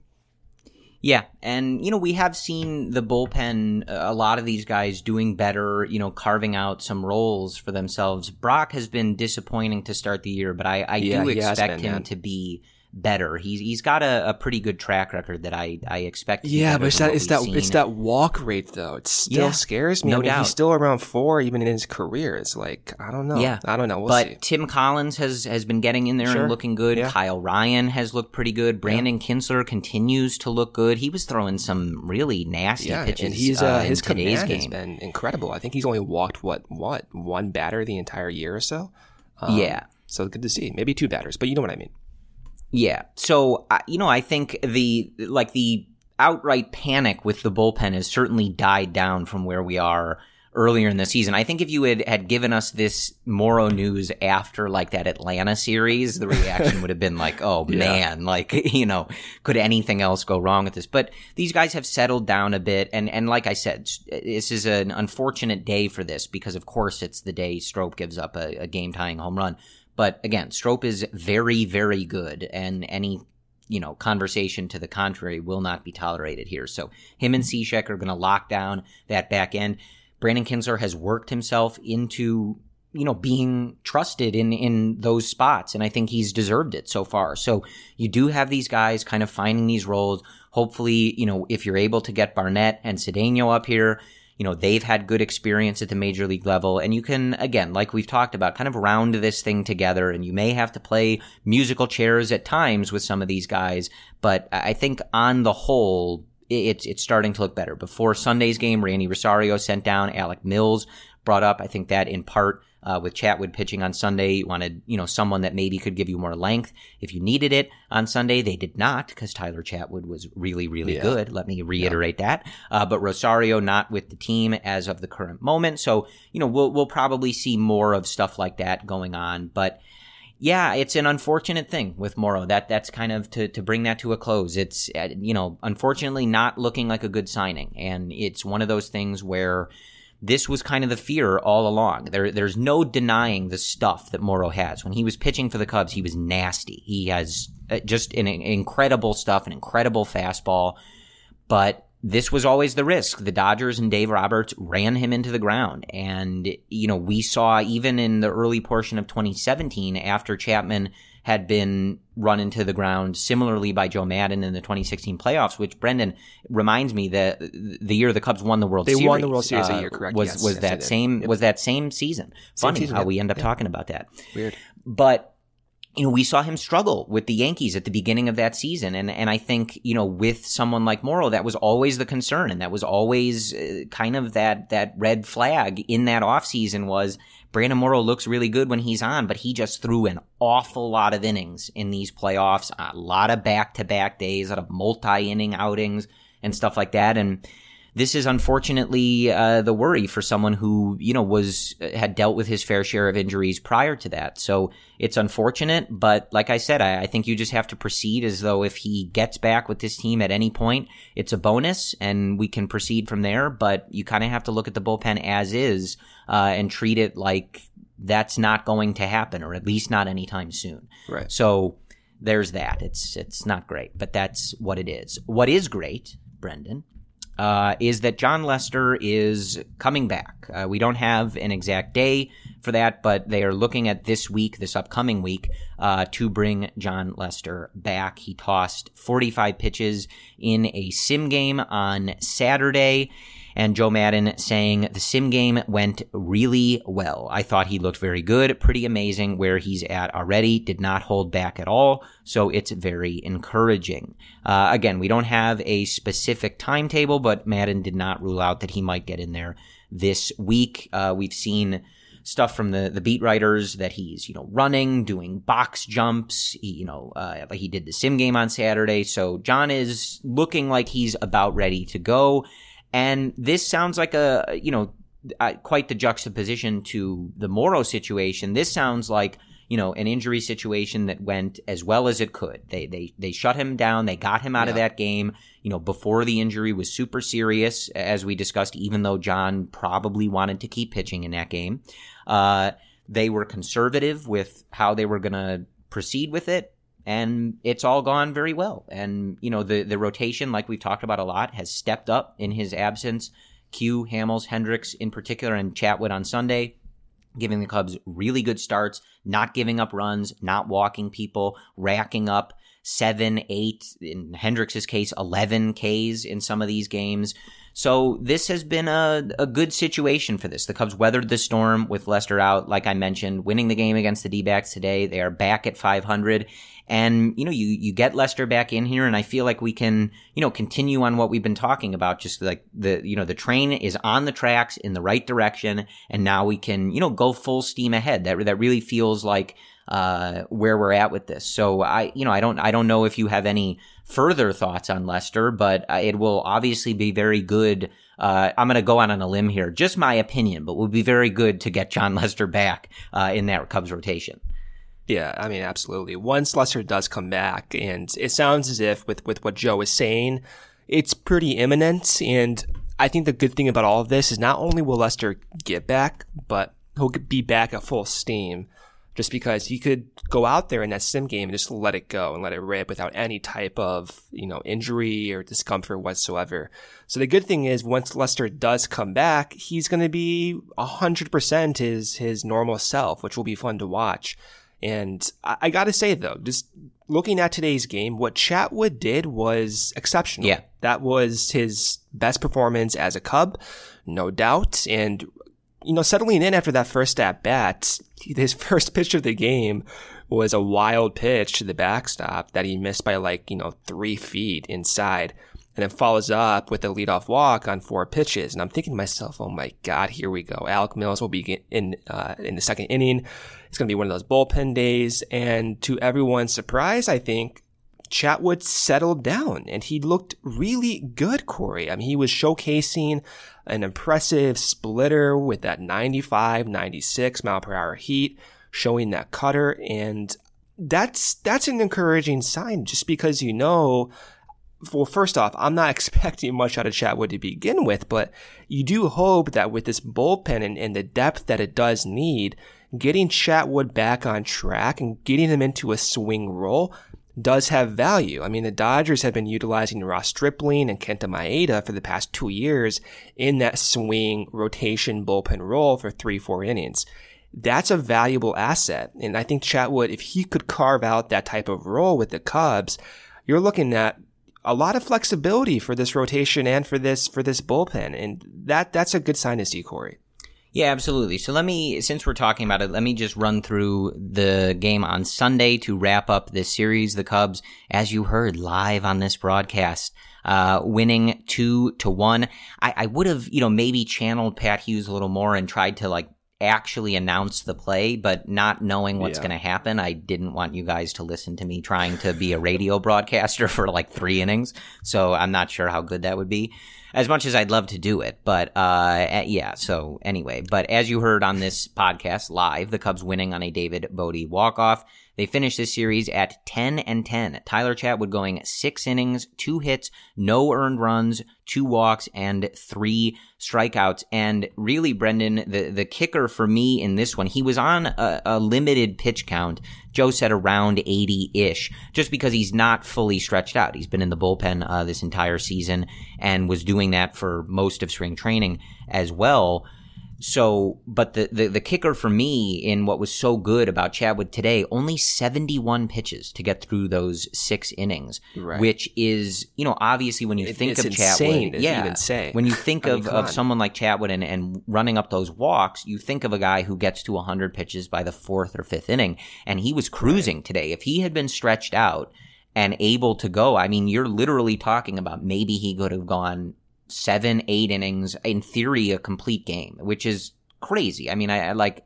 Yeah. And, you know, we have seen the bullpen, a lot of these guys doing better, you know, carving out some roles for themselves. Brock has been disappointing to start the year, but I, I yeah, do expect been, him man. to be better. He's he's got a, a pretty good track record that I I expect. Yeah, but it's that it's that seen. it's that walk rate though. It still yeah, scares me. No I mean, doubt, he's still around four even in his career. It's like I don't know. Yeah, I don't know. We'll but see. Tim Collins has has been getting in there sure. and looking good. Yeah. Kyle Ryan has looked pretty good. Brandon yeah. Kintzler continues to look good. He was throwing some really nasty yeah, pitches. And he's uh, uh, his command game. has been incredible. I think he's only walked what what one batter the entire year or so. Um, yeah, so good to see. Maybe two batters, but you know what I mean. Yeah. So, you know, I think the, like the outright panic with the bullpen has certainly died down from where we are earlier in the season. I think if you had, had given us this Morrow news after like that Atlanta series, the reaction would have been like, oh yeah. man, like, you know, could anything else go wrong with this? But these guys have settled down a bit. And, and like I said, this is an unfortunate day for this because of course it's the day Strope gives up a, a game tying home run. But again, Strope is very, very good, and any, you know, conversation to the contrary will not be tolerated here. So him and Cishek are going to lock down that back end. Brandon Kintzler has worked himself into, you know, being trusted in, in those spots, and I think he's deserved it so far. So you do have these guys kind of finding these roles. Hopefully, you know, if you're able to get Barnette and Cedeno up here, you know, they've had good experience at the major league level, and you can, again, like we've talked about, kind of round this thing together, and you may have to play musical chairs at times with some of these guys, but I think on the whole, it's it's starting to look better. Before Sunday's game, Randy Rosario sent down, Alec Mills brought up, I think that in part uh, with Chatwood pitching on Sunday, you wanted, you know, someone that maybe could give you more length if you needed it on Sunday. They did not, because Tyler Chatwood was really, really yeah. good. Let me reiterate yeah. that. Uh, but Rosario not with the team as of the current moment. So, you know, we'll we'll probably see more of stuff like that going on. But yeah, it's an unfortunate thing with Morrow. That that's kind of to, to bring that to a close. It's, you know, unfortunately not looking like a good signing. And it's one of those things where this was kind of the fear all along. There, there's no denying the stuff that Morrow has. When he was pitching for the Cubs, he was nasty. He has just an, an incredible stuff, an incredible fastball. But this was always the risk. The Dodgers and Dave Roberts ran him into the ground. And, you know, we saw even in the early portion of twenty seventeen, after Chapman had been run into the ground similarly by Joe Maddon in the twenty sixteen playoffs, which, Brendan, reminds me that the year the Cubs won the World they Series. They won the World Series uh, a year, correct? Was, yes, was yes, that same yep. was that same season? Same Funny season, how yep. we end up yep. talking about that. Weird, but you know, we saw him struggle with the Yankees at the beginning of that season, and and I think, you know, with someone like Morrow, that was always the concern, and that was always uh, kind of that that red flag in that offseason was, Brandon Morrow looks really good when he's on, but he just threw an awful lot of innings in these playoffs, a lot of back-to-back days, a lot of multi-inning outings and stuff like that. And this is unfortunately uh, the worry for someone who, you know, was had dealt with his fair share of injuries prior to that. So it's unfortunate, but like I said, I, I think you just have to proceed as though if he gets back with this team at any point, it's a bonus and we can proceed from there. But you kind of have to look at the bullpen as is uh, and treat it like that's not going to happen, or at least not anytime soon. Right. So there's that. It's it's not great, but that's what it is. What is great, Brendan, Uh, is that John Lester is coming back. Uh, we don't have an exact day for that, but they are looking at this week, this upcoming week, uh, to bring John Lester back. He tossed forty-five pitches in a sim game on Saturday, and Joe Maddon saying the sim game went really well. I thought he looked very good, pretty amazing where he's at already, did not hold back at all, so it's very encouraging. Uh, again, we don't have a specific timetable, but Maddon did not rule out that he might get in there this week. Uh, we've seen stuff from the, the beat writers that he's, you know, running, doing box jumps, he, you know, uh, he did the sim game on Saturday, so John is looking like he's about ready to go. And this sounds like a, you know, quite the juxtaposition to the Morrow situation. This sounds like, you know, an injury situation that went as well as it could. They they they shut him down. They got him out yeah. of that game, you know, before the injury was super serious, as we discussed, even though John probably wanted to keep pitching in that game. Uh, they were conservative with how they were going to proceed with it. And it's all gone very well. And, you know, the, the rotation, like we've talked about a lot, has stepped up in his absence. Q, Hamels, Hendricks in particular, and Chatwood on Sunday, giving the Cubs really good starts, not giving up runs, not walking people, racking up seven, eight, in Hendricks's case, eleven Ks in some of these games. So this has been a, a good situation for this. The Cubs weathered the storm with Lester out, like I mentioned, winning the game against the D-backs today. They are back at five hundred. And, you know, you, you get Lester back in here, and I feel like we can, you know, continue on what we've been talking about, just like the, you know, the train is on the tracks in the right direction, and now we can, you know, go full steam ahead. That, that really feels like uh, where we're at with this. So I, you know, I don't, I don't know if you have any further thoughts on Lester, but it will obviously be very good. Uh, I'm going to go out on a limb here, just my opinion, but would be very good to get John Lester back uh, in that Cubs rotation. Yeah, I mean, absolutely. Once Lester does come back, and it sounds as if with, with what Joe is saying, it's pretty imminent. And I think the good thing about all of this is not only will Lester get back, but he'll be back at full steam, just because he could go out there in that sim game and just let it go and let it rip without any type of, you know, injury or discomfort whatsoever. So the good thing is once Lester does come back, he's going to be one hundred percent his, his normal self, which will be fun to watch. And I, I got to say, though, just looking at today's game, what Chatwood did was exceptional. Yeah. That was his best performance as a Cub, no doubt. And, you know, settling in after that first at-bat, his first pitch of the game was a wild pitch to the backstop that he missed by, like, you know, three feet inside. And then follows up with a leadoff walk on four pitches. And I'm thinking to myself, oh my God, here we go. Alec Mills will be in uh, in the second inning. It's going to be one of those bullpen days. And to everyone's surprise, I think, Chatwood settled down. And he looked really good, Corey. I mean, he was showcasing an impressive splitter with that ninety-five, ninety-six mile per hour heat, showing that cutter. And that's that's an encouraging sign, just because, you know, well, first off, I'm not expecting much out of Chatwood to begin with, but you do hope that with this bullpen and, and the depth that it does need, getting Chatwood back on track and getting him into a swing role does have value. I mean, the Dodgers have been utilizing Ross Stripling and Kenta Maeda for the past two years in that swing rotation bullpen role for three, four innings. That's a valuable asset. And I think Chatwood, if he could carve out that type of role with the Cubs, you're looking at a lot of flexibility for this rotation and for this for this bullpen, and that that's a good sign to see, Corey. Yeah, absolutely. So let me, since we're talking about it, let me just run through the game on Sunday to wrap up this series. The Cubs, as you heard live on this broadcast, uh, winning two to one. I, I would have, you know, maybe channeled Pat Hughes a little more and tried to like actually announce the play, but not knowing what's yeah. going to happen, I didn't want you guys to listen to me trying to be a radio broadcaster for like three innings. So I'm not sure how good that would be, as much as I'd love to do it. But uh, yeah, so anyway, but as you heard on this podcast live, the Cubs winning on a David Bote walk-off. They finished this series at ten and ten. Tyler Chatwood going six innings, two hits, no earned runs, two walks, and three strikeouts. And really, Brendan, the, the kicker for me in this one, he was on a, a limited pitch count. Joe said around eighty-ish, just because he's not fully stretched out. He's been in the bullpen uh, this entire season and was doing that for most of spring training as well. So, but the, the, the kicker for me in what was so good about Chatwood today, only seventy-one pitches to get through those six innings, right. Which is, you know, obviously when you it, think it's of insane Chatwood, yeah, insane. When you think I mean, of, of someone like Chatwood and, and running up those walks, you think of a guy who gets to one hundred pitches by the fourth or fifth inning, and he was cruising right. today. If he had been stretched out and able to go, I mean, you're literally talking about maybe he could have gone seven, eight innings, in theory, a complete game, which is crazy. I mean, I, I like,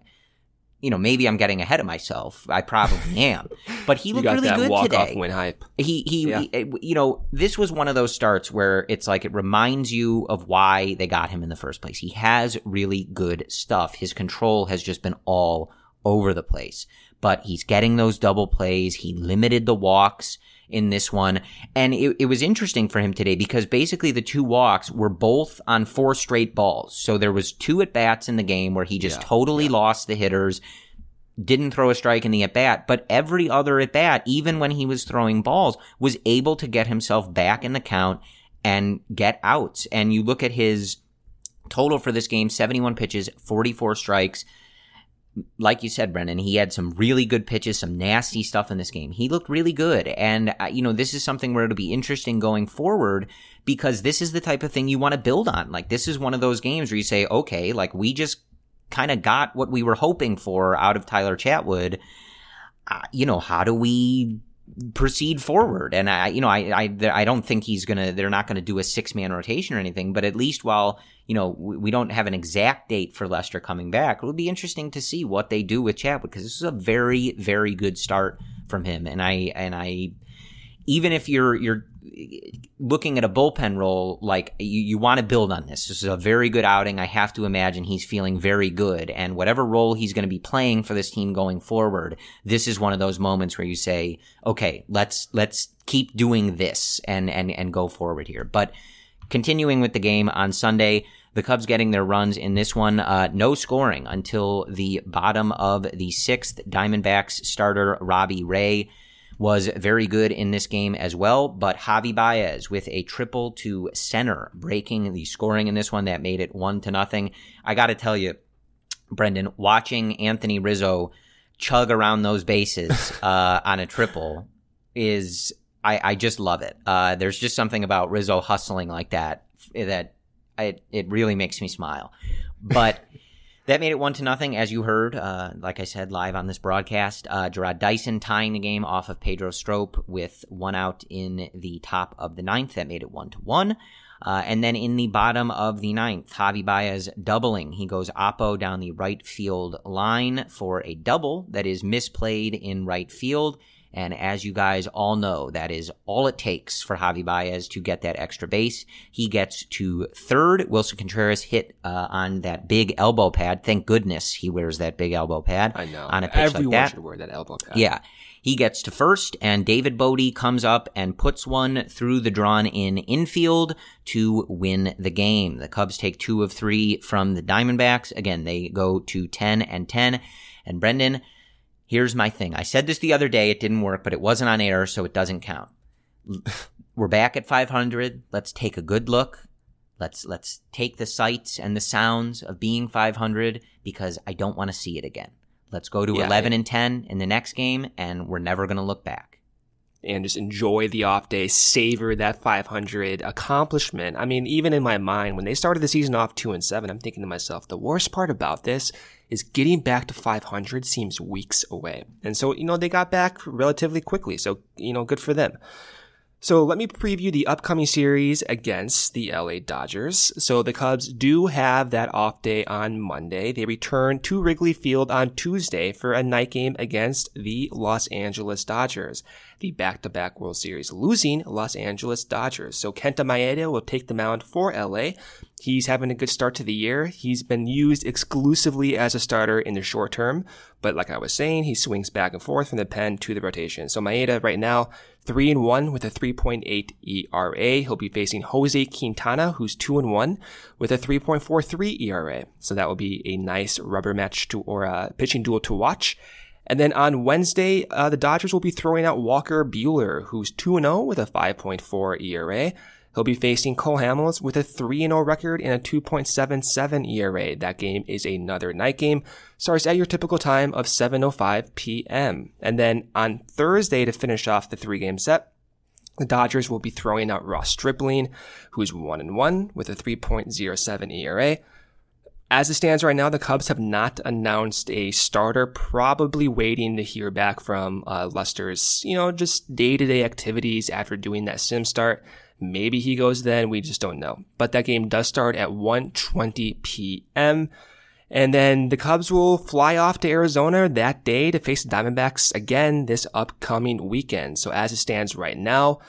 you know, maybe I'm getting ahead of myself. I probably am. But he looked really good walk today. Off win hype. He, he, yeah. he, you know, this was one of those starts where it's like it reminds you of why they got him in the first place. He has really good stuff. His control has just been all over the place. But he's getting those double plays. He limited the walks in this one. And it, it was interesting for him today because basically the two walks were both on four straight balls. So there was two at-bats in the game where he just yeah, totally yeah. lost the hitters, didn't throw a strike in the at-bat. But every other at-bat, even when he was throwing balls, was able to get himself back in the count and get outs. And you look at his total for this game, seventy-one pitches, forty-four strikes. Like you said, Brendan, he had some really good pitches, some nasty stuff in this game. He looked really good. And, uh, you know, this is something where it'll be interesting going forward because this is the type of thing you want to build on. Like, this is one of those games where you say, okay, like, we just kind of got what we were hoping for out of Tyler Chatwood. Uh, you know, how do we proceed forward. And I, you know, I, I, I don't think he's going to, they're not going to do a six man rotation or anything, but at least while, you know, we, we don't have an exact date for Lester coming back, it'll be interesting to see what they do with Chatwood, because this is a very, very good start from him. And I, and I, even if you're, you're looking at a bullpen role, like you, you want to build on this. This is a very good outing. I have to imagine he's feeling very good, and whatever role he's going to be playing for this team going forward, this is one of those moments where you say, okay, let's, let's keep doing this and, and, and go forward here. But continuing with the game on Sunday, the Cubs getting their runs in this one. Uh, no scoring until the bottom of the sixth. Diamondbacks starter Robbie Ray was very good in this game as well, but Javi Baez with a triple to center, breaking the scoring in this one. That made it one to nothing. I got to tell you, Brendan, watching Anthony Rizzo chug around those bases uh, on a triple is, I, I just love it. Uh, there's just something about Rizzo hustling like that that I, it really makes me smile. But that made it one to nothing, as you heard, uh, like I said, live on this broadcast. Uh, Gerard Dyson tying the game off of Pedro Strope with one out in the top of the ninth. That made it one to one. Uh, and then in the bottom of the ninth, Javi Baez doubling. He goes oppo down the right field line for a double that is misplayed in right field. And as you guys all know, that is all it takes for Javi Baez to get that extra base. He gets to third. Wilson Contreras hit uh, on that big elbow pad. Thank goodness he wears that big elbow pad. I know. On a pitch Everyone like that. Everyone should wear that elbow pad. Yeah. He gets to first, and David Bote comes up and puts one through the drawn-in infield to win the game. The Cubs take two of three from the Diamondbacks. Again, they go to ten and ten. And Brendan, here's my thing. I said this the other day. It didn't work, but it wasn't on air, so it doesn't count. We're back at five hundred. Let's take a good look. Let's let's take the sights and the sounds of being five hundred, because I don't want to see it again. Let's go to yeah, eleven and ten in the next game, and we're never going to look back. And just enjoy the off day. Savor that five hundred accomplishment. I mean, even in my mind, when they started the season off two and seven, I'm thinking to myself, the worst part about this is getting back to five hundred seems weeks away. And so, you know, they got back relatively quickly. So, you know, good for them. So let me preview the upcoming series against the L A Dodgers. So the Cubs do have that off day on Monday. They return to Wrigley Field on Tuesday for a night game against the Los Angeles Dodgers, the back-to-back World Series losing Los Angeles Dodgers. So Kenta Maeda will take the mound for L A. He's having a good start to the year. He's been used exclusively as a starter in the short term, but like I was saying, he swings back and forth from the pen to the rotation. So Maeda right now, three and one with a three point eight E R A. He'll be facing Jose Quintana, who's two and one with a three point four three E R A. So that will be a nice rubber match to, or a pitching duel to watch. And then on Wednesday, uh, the Dodgers will be throwing out Walker Buehler, who's two and oh with a five point four E R A. He'll be facing Cole Hamels with a three and oh record and a two point seven seven E R A. That game is another night game. Starts at your typical time of seven oh five p.m. And then on Thursday, to finish off the three-game set, the Dodgers will be throwing out Ross Stripling, who's one and one with a three point oh seven E R A. As it stands right now, the Cubs have not announced a starter, probably waiting to hear back from uh, Lester's, you know, just day-to-day activities after doing that sim start. Maybe he goes then, we just don't know. But that game does start at one twenty p.m. And then the Cubs will fly off to Arizona that day to face the Diamondbacks again this upcoming weekend. So as it stands right now,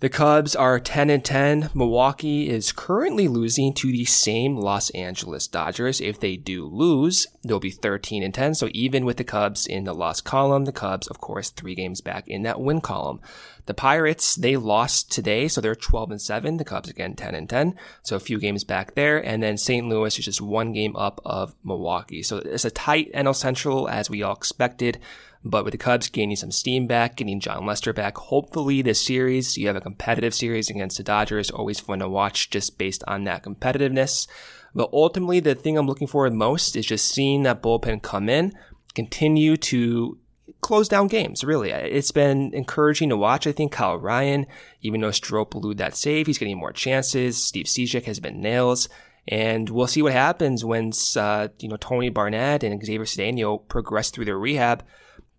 the Cubs are ten and ten. Milwaukee is currently losing to the same Los Angeles Dodgers. If they do lose, they'll be thirteen and ten. So even with the Cubs in the loss column, the Cubs, of course, three games back in that win column. The Pirates, they lost today, so they're twelve and seven. The Cubs, again, ten and ten. So a few games back there. And then Saint Louis is just one game up of Milwaukee. So it's a tight N L Central, as we all expected. But with the Cubs gaining some steam back, getting John Lester back, hopefully this series, you have a competitive series against the Dodgers, always fun to watch just based on that competitiveness. But ultimately, the thing I'm looking for most is just seeing that bullpen come in, continue to close down games, really. It's been encouraging to watch. I think Kyle Ryan, even though Strope blew that save, he's getting more chances. Steve Cishek has been nails. And we'll see what happens when uh, you know Tony Barnette and Xavier Cedeno progress through their rehab.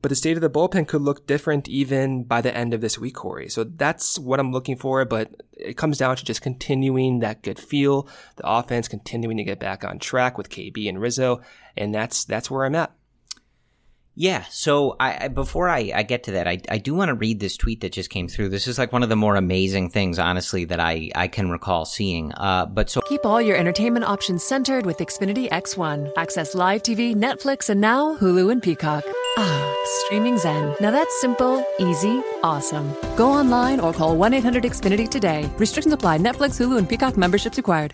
But the state of the bullpen could look different even by the end of this week, Corey. So that's what I'm looking for, but it comes down to just continuing that good feel, the offense continuing to get back on track with K B and Rizzo, and that's that's where I'm at. Yeah, so I, I before I, I get to that, I, I do want to read this tweet that just came through. This is like one of the more amazing things, honestly, that I, I can recall seeing. Uh, but so keep all your entertainment options centered with Xfinity X one. Access live T V, Netflix, and now Hulu and Peacock. Ah, streaming zen. Now that's simple, easy, awesome. Go online or call one eight hundred X Finity today. Restrictions apply. Netflix, Hulu, and Peacock memberships required.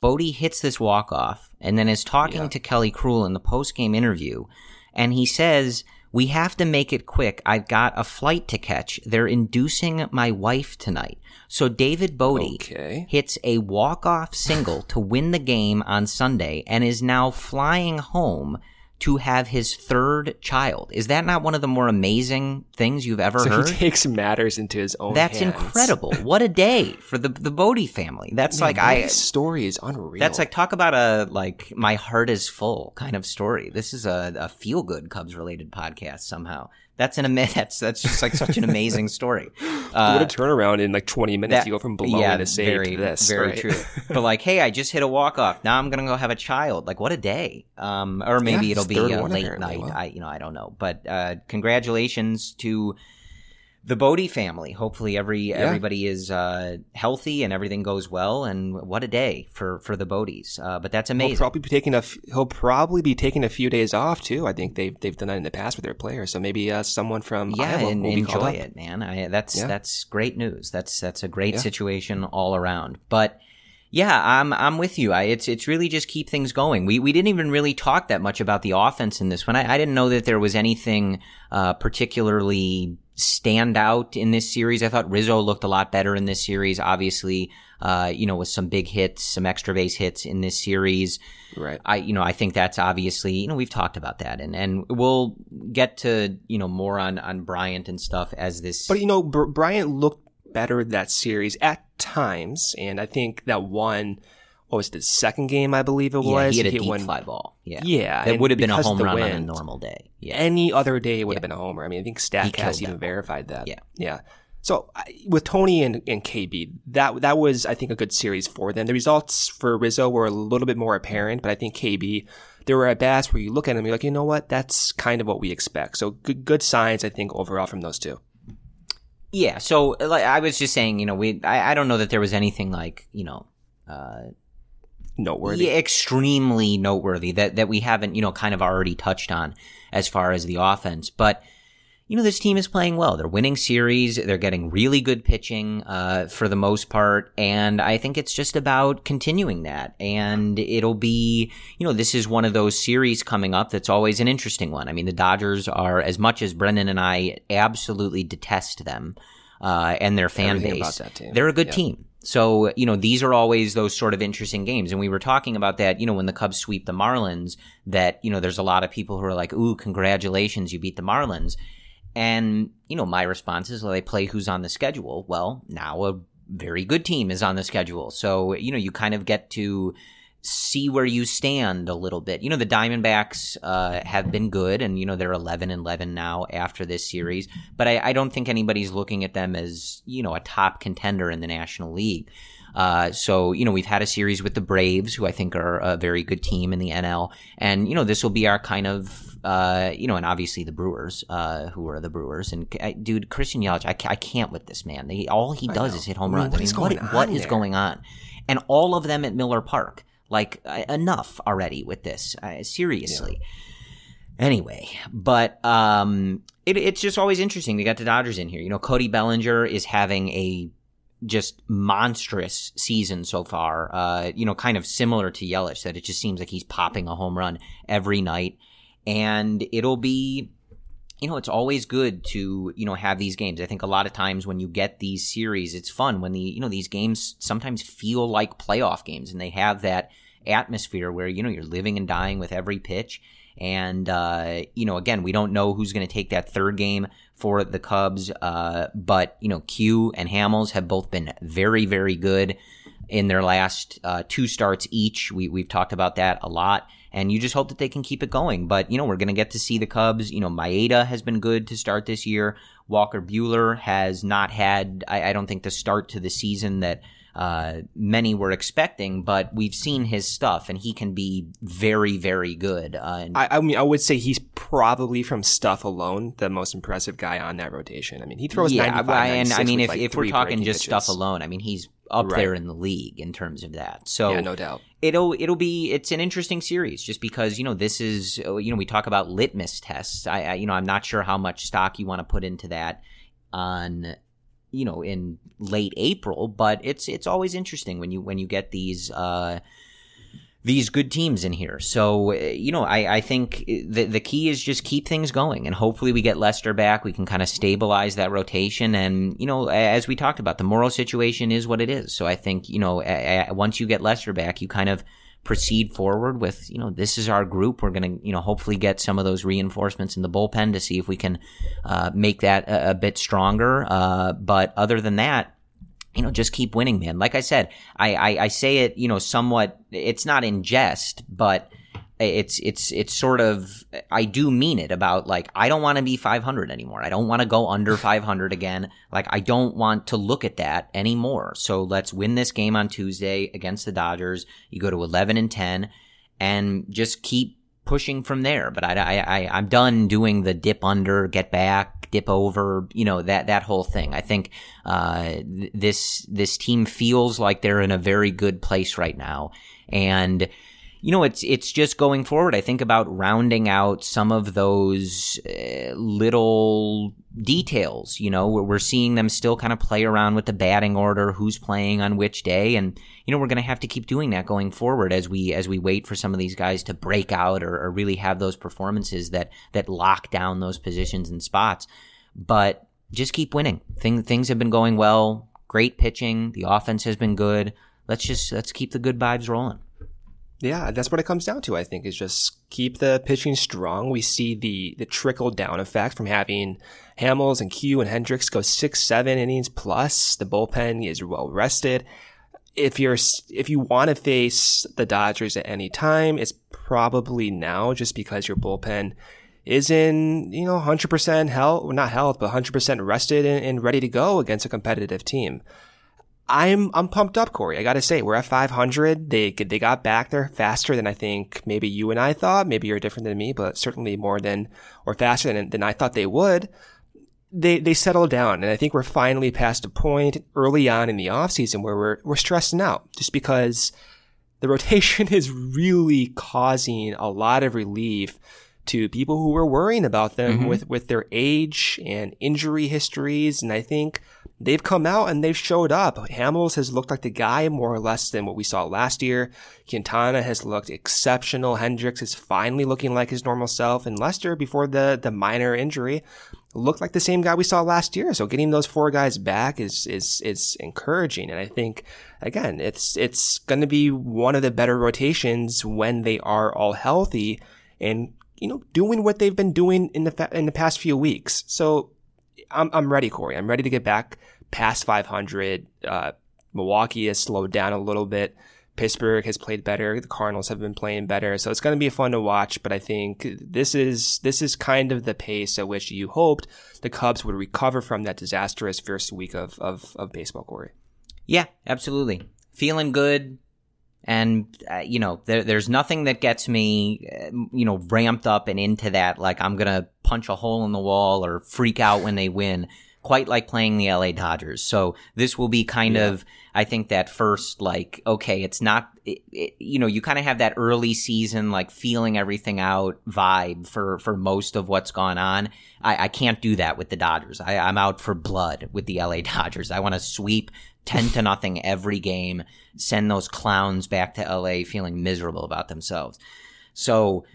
Bote hits this walk-off and then is talking yeah. to Kelly Kruhl in the post-game interview, and he says, "We have to make it quick. I've got a flight to catch. They're inducing my wife tonight." So David Bote okay. hits a walk-off single to win the game on Sunday and is now flying home to have his third child. Is that not one of the more amazing things you've ever so heard? So he takes matters into his own That's hands. That's incredible. What a day for the the Bote family. That's Man, like I story is unreal. That's like, talk about a like my heart is full kind of story. This is a, a feel good Cubs related podcast somehow. That's an that's that's just like such an amazing story. Uh, what a turnaround in like twenty minutes. That, you go from blowing yeah, to save very, to this. Very right? true. But like, hey, I just hit a walk off. Now I'm gonna go have a child. Like, what a day. Um, or maybe yeah, it'll be a late apparently. night. Wow. I you know I don't know. But uh, congratulations to the Bote family. Hopefully, every yeah. everybody is uh, healthy and everything goes well. And what a day for for the Botes. Uh, but that's amazing. He'll probably be taking a f- he'll probably be taking a few days off too. I think they've they've done that in the past with their players. So maybe uh, someone from yeah, Iowa and will be enjoy it, man. I, that's yeah. that's great news. That's that's a great yeah. situation all around. But yeah, I'm I'm with you. I, it's it's really just keep things going. We we didn't even really talk that much about the offense in this one. I, I didn't know that there was anything uh, particularly standout in this series. I thought Rizzo looked a lot better in this series, obviously, uh, you know, with some big hits, some extra base hits in this series. Right. I, you know, I think that's obviously, you know, we've talked about that, and, and we'll get to, you know, more on, on Bryant and stuff as this. But, you know, Br- Bryant looked better that series at times. And I think that one, what was it, the second game, I believe it was? Yeah, he had a deep won. fly ball. Yeah. Yeah. That would have been a home run wind, on a normal day. Yeah. Any other day would yeah. have been a homer. I mean, I think StatCast even that. verified that. Yeah. Yeah. So I, with Tony and, and K B, that that was, I think, a good series for them. The results for Rizzo were a little bit more apparent, but I think K B, there were at-bats where you look at him and you're like, you know what? That's kind of what we expect. So good, good signs, I think, overall from those two. Yeah. So like, I was just saying, you know, we I, I don't know that there was anything like, you know, uh, noteworthy. Yeah, extremely noteworthy that, that we haven't, you know, kind of already touched on as far as the offense. But, you know, this team is playing well. They're winning series. They're getting really good pitching uh, for the most part. And I think it's just about continuing that. And it'll be, you know, this is one of those series coming up that's always an interesting one. I mean, the Dodgers are, as much as Brendan and I absolutely detest them uh, and their fan Everything base, about that team. They're a good yeah. team. So, you know, these are always those sort of interesting games. And we were talking about that, you know, when the Cubs sweep the Marlins, that, you know, there's a lot of people who are like, ooh, congratulations, you beat the Marlins. And, you know, my response is, well, they play who's on the schedule. Well, now a very good team is on the schedule. So, you know, you kind of get to see where you stand a little bit. You know, the Diamondbacks uh, have been good, and, you know, they're eleven and eleven now after this series. But I, I don't think anybody's looking at them as, you know, a top contender in the National League. Uh, so, you know, we've had a series with the Braves, who I think are a very good team in the N L. And, you know, this will be our kind of, uh, you know, and obviously the Brewers, uh, who are the Brewers. And, I, dude, Christian Yelich, I, I can't with this man. They, all he does is hit home runs. I mean, what, what, what is going on? And all of them at Miller Park. Like, enough already with this, uh, seriously. Yeah. Anyway, but um, it, it's just always interesting. They got the Dodgers in here. You know, Cody Bellinger is having a just monstrous season so far, uh, you know, kind of similar to Yelich, that it just seems like he's popping a home run every night. And it'll be, you know, it's always good to, you know, have these games. I think a lot of times when you get these series, it's fun when the, you know, these games sometimes feel like playoff games, and they have that atmosphere where, you know, you're living and dying with every pitch. And, uh, you know, again, we don't know who's going to take that third game for the Cubs. Uh, but, you know, Q and Hamels have both been very, very good in their last uh, two starts each. We, we've talked about that a lot. And you just hope that they can keep it going. But, you know, we're going to get to see the Cubs. You know, Maeda has been good to start this year. Walker Buehler has not had, I, I don't think, the start to the season that uh, many were expecting. But we've seen his stuff, and he can be very, very good. Uh, and- I, I mean, I would say he's probably, from stuff alone, the most impressive guy on that rotation. I mean, he throws yeah, ninety-five, ninety-six and I mean, if, like if we're talking just pitches. Stuff alone, I mean, he's up right. there in the league in terms of that. So yeah, no doubt. It'll it'll be it's an interesting series just because, you know, this is, you know, we talk about litmus tests. I, I you know, I'm not sure how much stock you want to put into that on, you know, in late April, but it's it's always interesting when you when you get these uh, these good teams in here. So, you know, I, I think the the key is just keep things going, and hopefully we get Lester back. We can kind of stabilize that rotation. And, you know, as we talked about, the Morrow situation is what it is. So I think, you know, a, a, once you get Lester back, you kind of proceed forward with, you know, this is our group. We're going to, you know, hopefully get some of those reinforcements in the bullpen to see if we can uh, make that a, a bit stronger. Uh, but other than that, you know, just keep winning, man. Like I said, I, I, I say it, you know, somewhat, it's not in jest, but it's, it's, it's sort of, I do mean it about, like, I don't want to be five hundred anymore. I don't want to go under five hundred again. Like, I don't want to look at that anymore. So let's win this game on Tuesday against the Dodgers. You go to eleven and ten and just keep pushing from there. But I, I, I, I'm done doing the dip under, get back, dip over, you know, that that whole thing. I think uh, th- this this team feels like they're in a very good place right now, and you know, it's it's just going forward. I think about rounding out some of those uh, little details. You know, we're, we're seeing them still kind of play around with the batting order, who's playing on which day, and you know, we're going to have to keep doing that going forward as we as we wait for some of these guys to break out or, or really have those performances that that lock down those positions and spots. But just keep winning. Things things have been going well. Great pitching. The offense has been good. Let's just let's keep the good vibes rolling. Yeah, that's what it comes down to, I think, is just keep the pitching strong. We see the the trickle-down effect from having Hamels and Q and Hendricks go six, seven innings plus. The bullpen is well-rested. If you're if you want to face the Dodgers at any time, it's probably now, just because your bullpen is in, you know, one hundred percent health, well, not health, but one hundred percent rested and, and ready to go against a competitive team. I'm I'm pumped up, Corey. I gotta say, we're at five hundred. They they got back there faster than I think maybe you and I thought. Maybe you're different than me, but certainly more than or faster than than I thought they would. They they settled down, and I think we're finally past a point early on in the offseason where we're we're stressing out just because the rotation is really causing a lot of relief to people who were worrying about them mm-hmm. with with their age and injury histories, and I think they've come out and they've showed up. Hamels has looked like the guy more or less than what we saw last year. Quintana has looked exceptional. Hendricks is finally looking like his normal self. And Lester, before the, the minor injury, looked like the same guy we saw last year. So getting those four guys back is, is, is encouraging. And I think, again, it's, it's going to be one of the better rotations when they are all healthy and, you know, doing what they've been doing in the, fa- in the past few weeks. So, I'm I'm ready, Corey. I'm ready to get back past five hundred. Uh, Milwaukee has slowed down a little bit. Pittsburgh has played better. The Cardinals have been playing better. So it's going to be fun to watch. But I think this is this is kind of the pace at which you hoped the Cubs would recover from that disastrous first week of of, of baseball, Corey. Yeah, absolutely. Feeling good. And, uh, you know, there, there's nothing that gets me, uh, you know, ramped up and into that, like I'm going to punch a hole in the wall or freak out when they win, quite like playing the L A Dodgers. So this will be kind yeah. of, I think, that first, like, okay, it's not, it, it, you know, you kind of have that early season, like, feeling everything out vibe for, for most of what's gone on. I, I can't do that with the Dodgers. I, I'm out for blood with the L A Dodgers. I want to sweep ten to nothing every game, send those clowns back to L A feeling miserable about themselves. So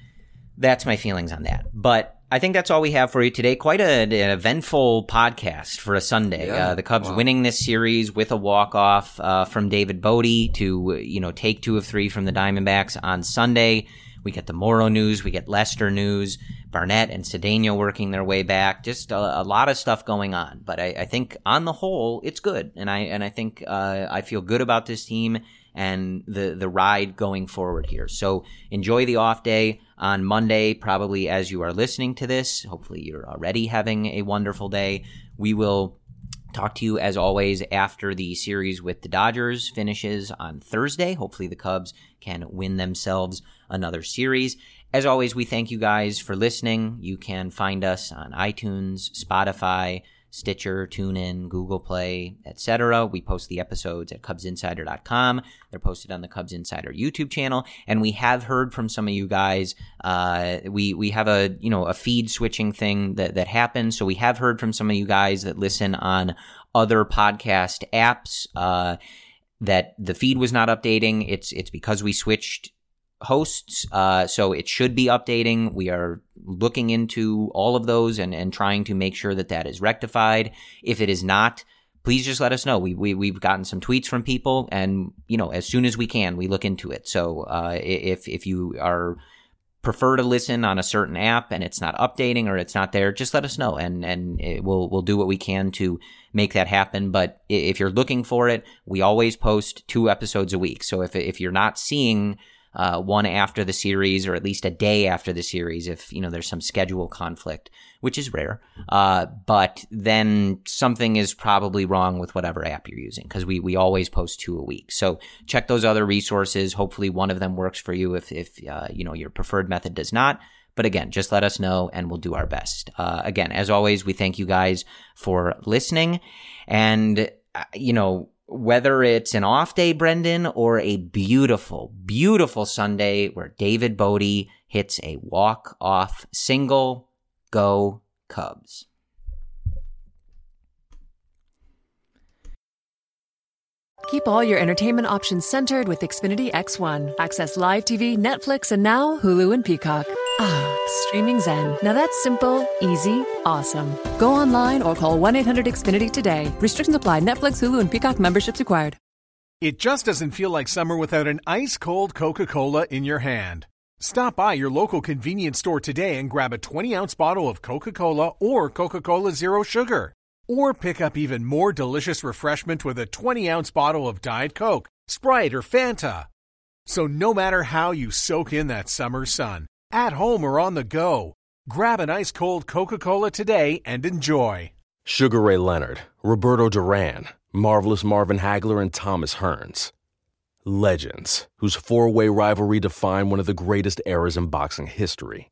that's my feelings on that. But I think that's all we have for you today. Quite a, an eventful podcast for a Sunday. Yeah. Uh, the Cubs wow. winning this series with a walk-off uh, from David Bote to, you know, take two of three from the Diamondbacks on Sunday. We get the Morrow news. We get Lester news. Barnette and Cedeno working their way back. Just a, a lot of stuff going on. But I, I think on the whole, it's good. And I and I think uh, I feel good about this team and the, the ride going forward here. So enjoy the off day on Monday, probably as you are listening to this. Hopefully you're already having a wonderful day. We will talk to you, as always, after the series with the Dodgers finishes on Thursday. Hopefully the Cubs can win themselves another series. As always, we thank you guys for listening. You can find us on iTunes, Spotify, Stitcher, TuneIn, Google Play, et cetera. We post the episodes at Cubs Insider dot com. They're posted on the Cubs Insider YouTube channel, and we have heard from some of you guys. Uh, we we have a you know a feed switching thing that that happens, so we have heard from some of you guys that listen on other podcast apps uh, that the feed was not updating. It's it's because we switched hosts, uh, so it should be updating. We are looking into all of those and, and trying to make sure that that is rectified. If it is not, please just let us know. We, we, we've gotten some tweets from people, and, you know, as soon as we can, we look into it. So uh, if if you are prefer to listen on a certain app and it's not updating or it's not there, just let us know, and, and it, we'll we'll do what we can to make that happen. But if you're looking for it, we always post two episodes a week. So if if you're not seeing Uh, one after the series, or at least a day after the series, if you know there's some schedule conflict, which is rare, uh, but then something is probably wrong with whatever app you're using, because we, we always post two a week. So check those other resources. Hopefully one of them works for you if, if uh, you know your preferred method does not. But again, just let us know and we'll do our best. Uh, again, as always, we thank you guys for listening. And, uh, you know, whether it's an off day, Brendan, or a beautiful, beautiful Sunday where David Bote hits a walk-off single, go Cubs. Keep all your entertainment options centered with Xfinity X one. Access live T V, Netflix, and now Hulu and Peacock. Ah, streaming zen. Now that's simple, easy, awesome. Go online or call one eight hundred Xfinity today. Restrictions apply. Netflix, Hulu, and Peacock memberships required. It just doesn't feel like summer without an ice-cold Coca-Cola in your hand. Stop by your local convenience store today and grab a twenty-ounce bottle of Coca-Cola or Coca-Cola Zero Sugar. Or pick up even more delicious refreshment with a twenty-ounce bottle of Diet Coke, Sprite, or Fanta. So no matter how you soak in that summer sun, at home or on the go, grab an ice-cold Coca-Cola today and enjoy. Sugar Ray Leonard, Roberto Duran, Marvelous Marvin Hagler, and Thomas Hearns. Legends, whose four-way rivalry defined one of the greatest eras in boxing history.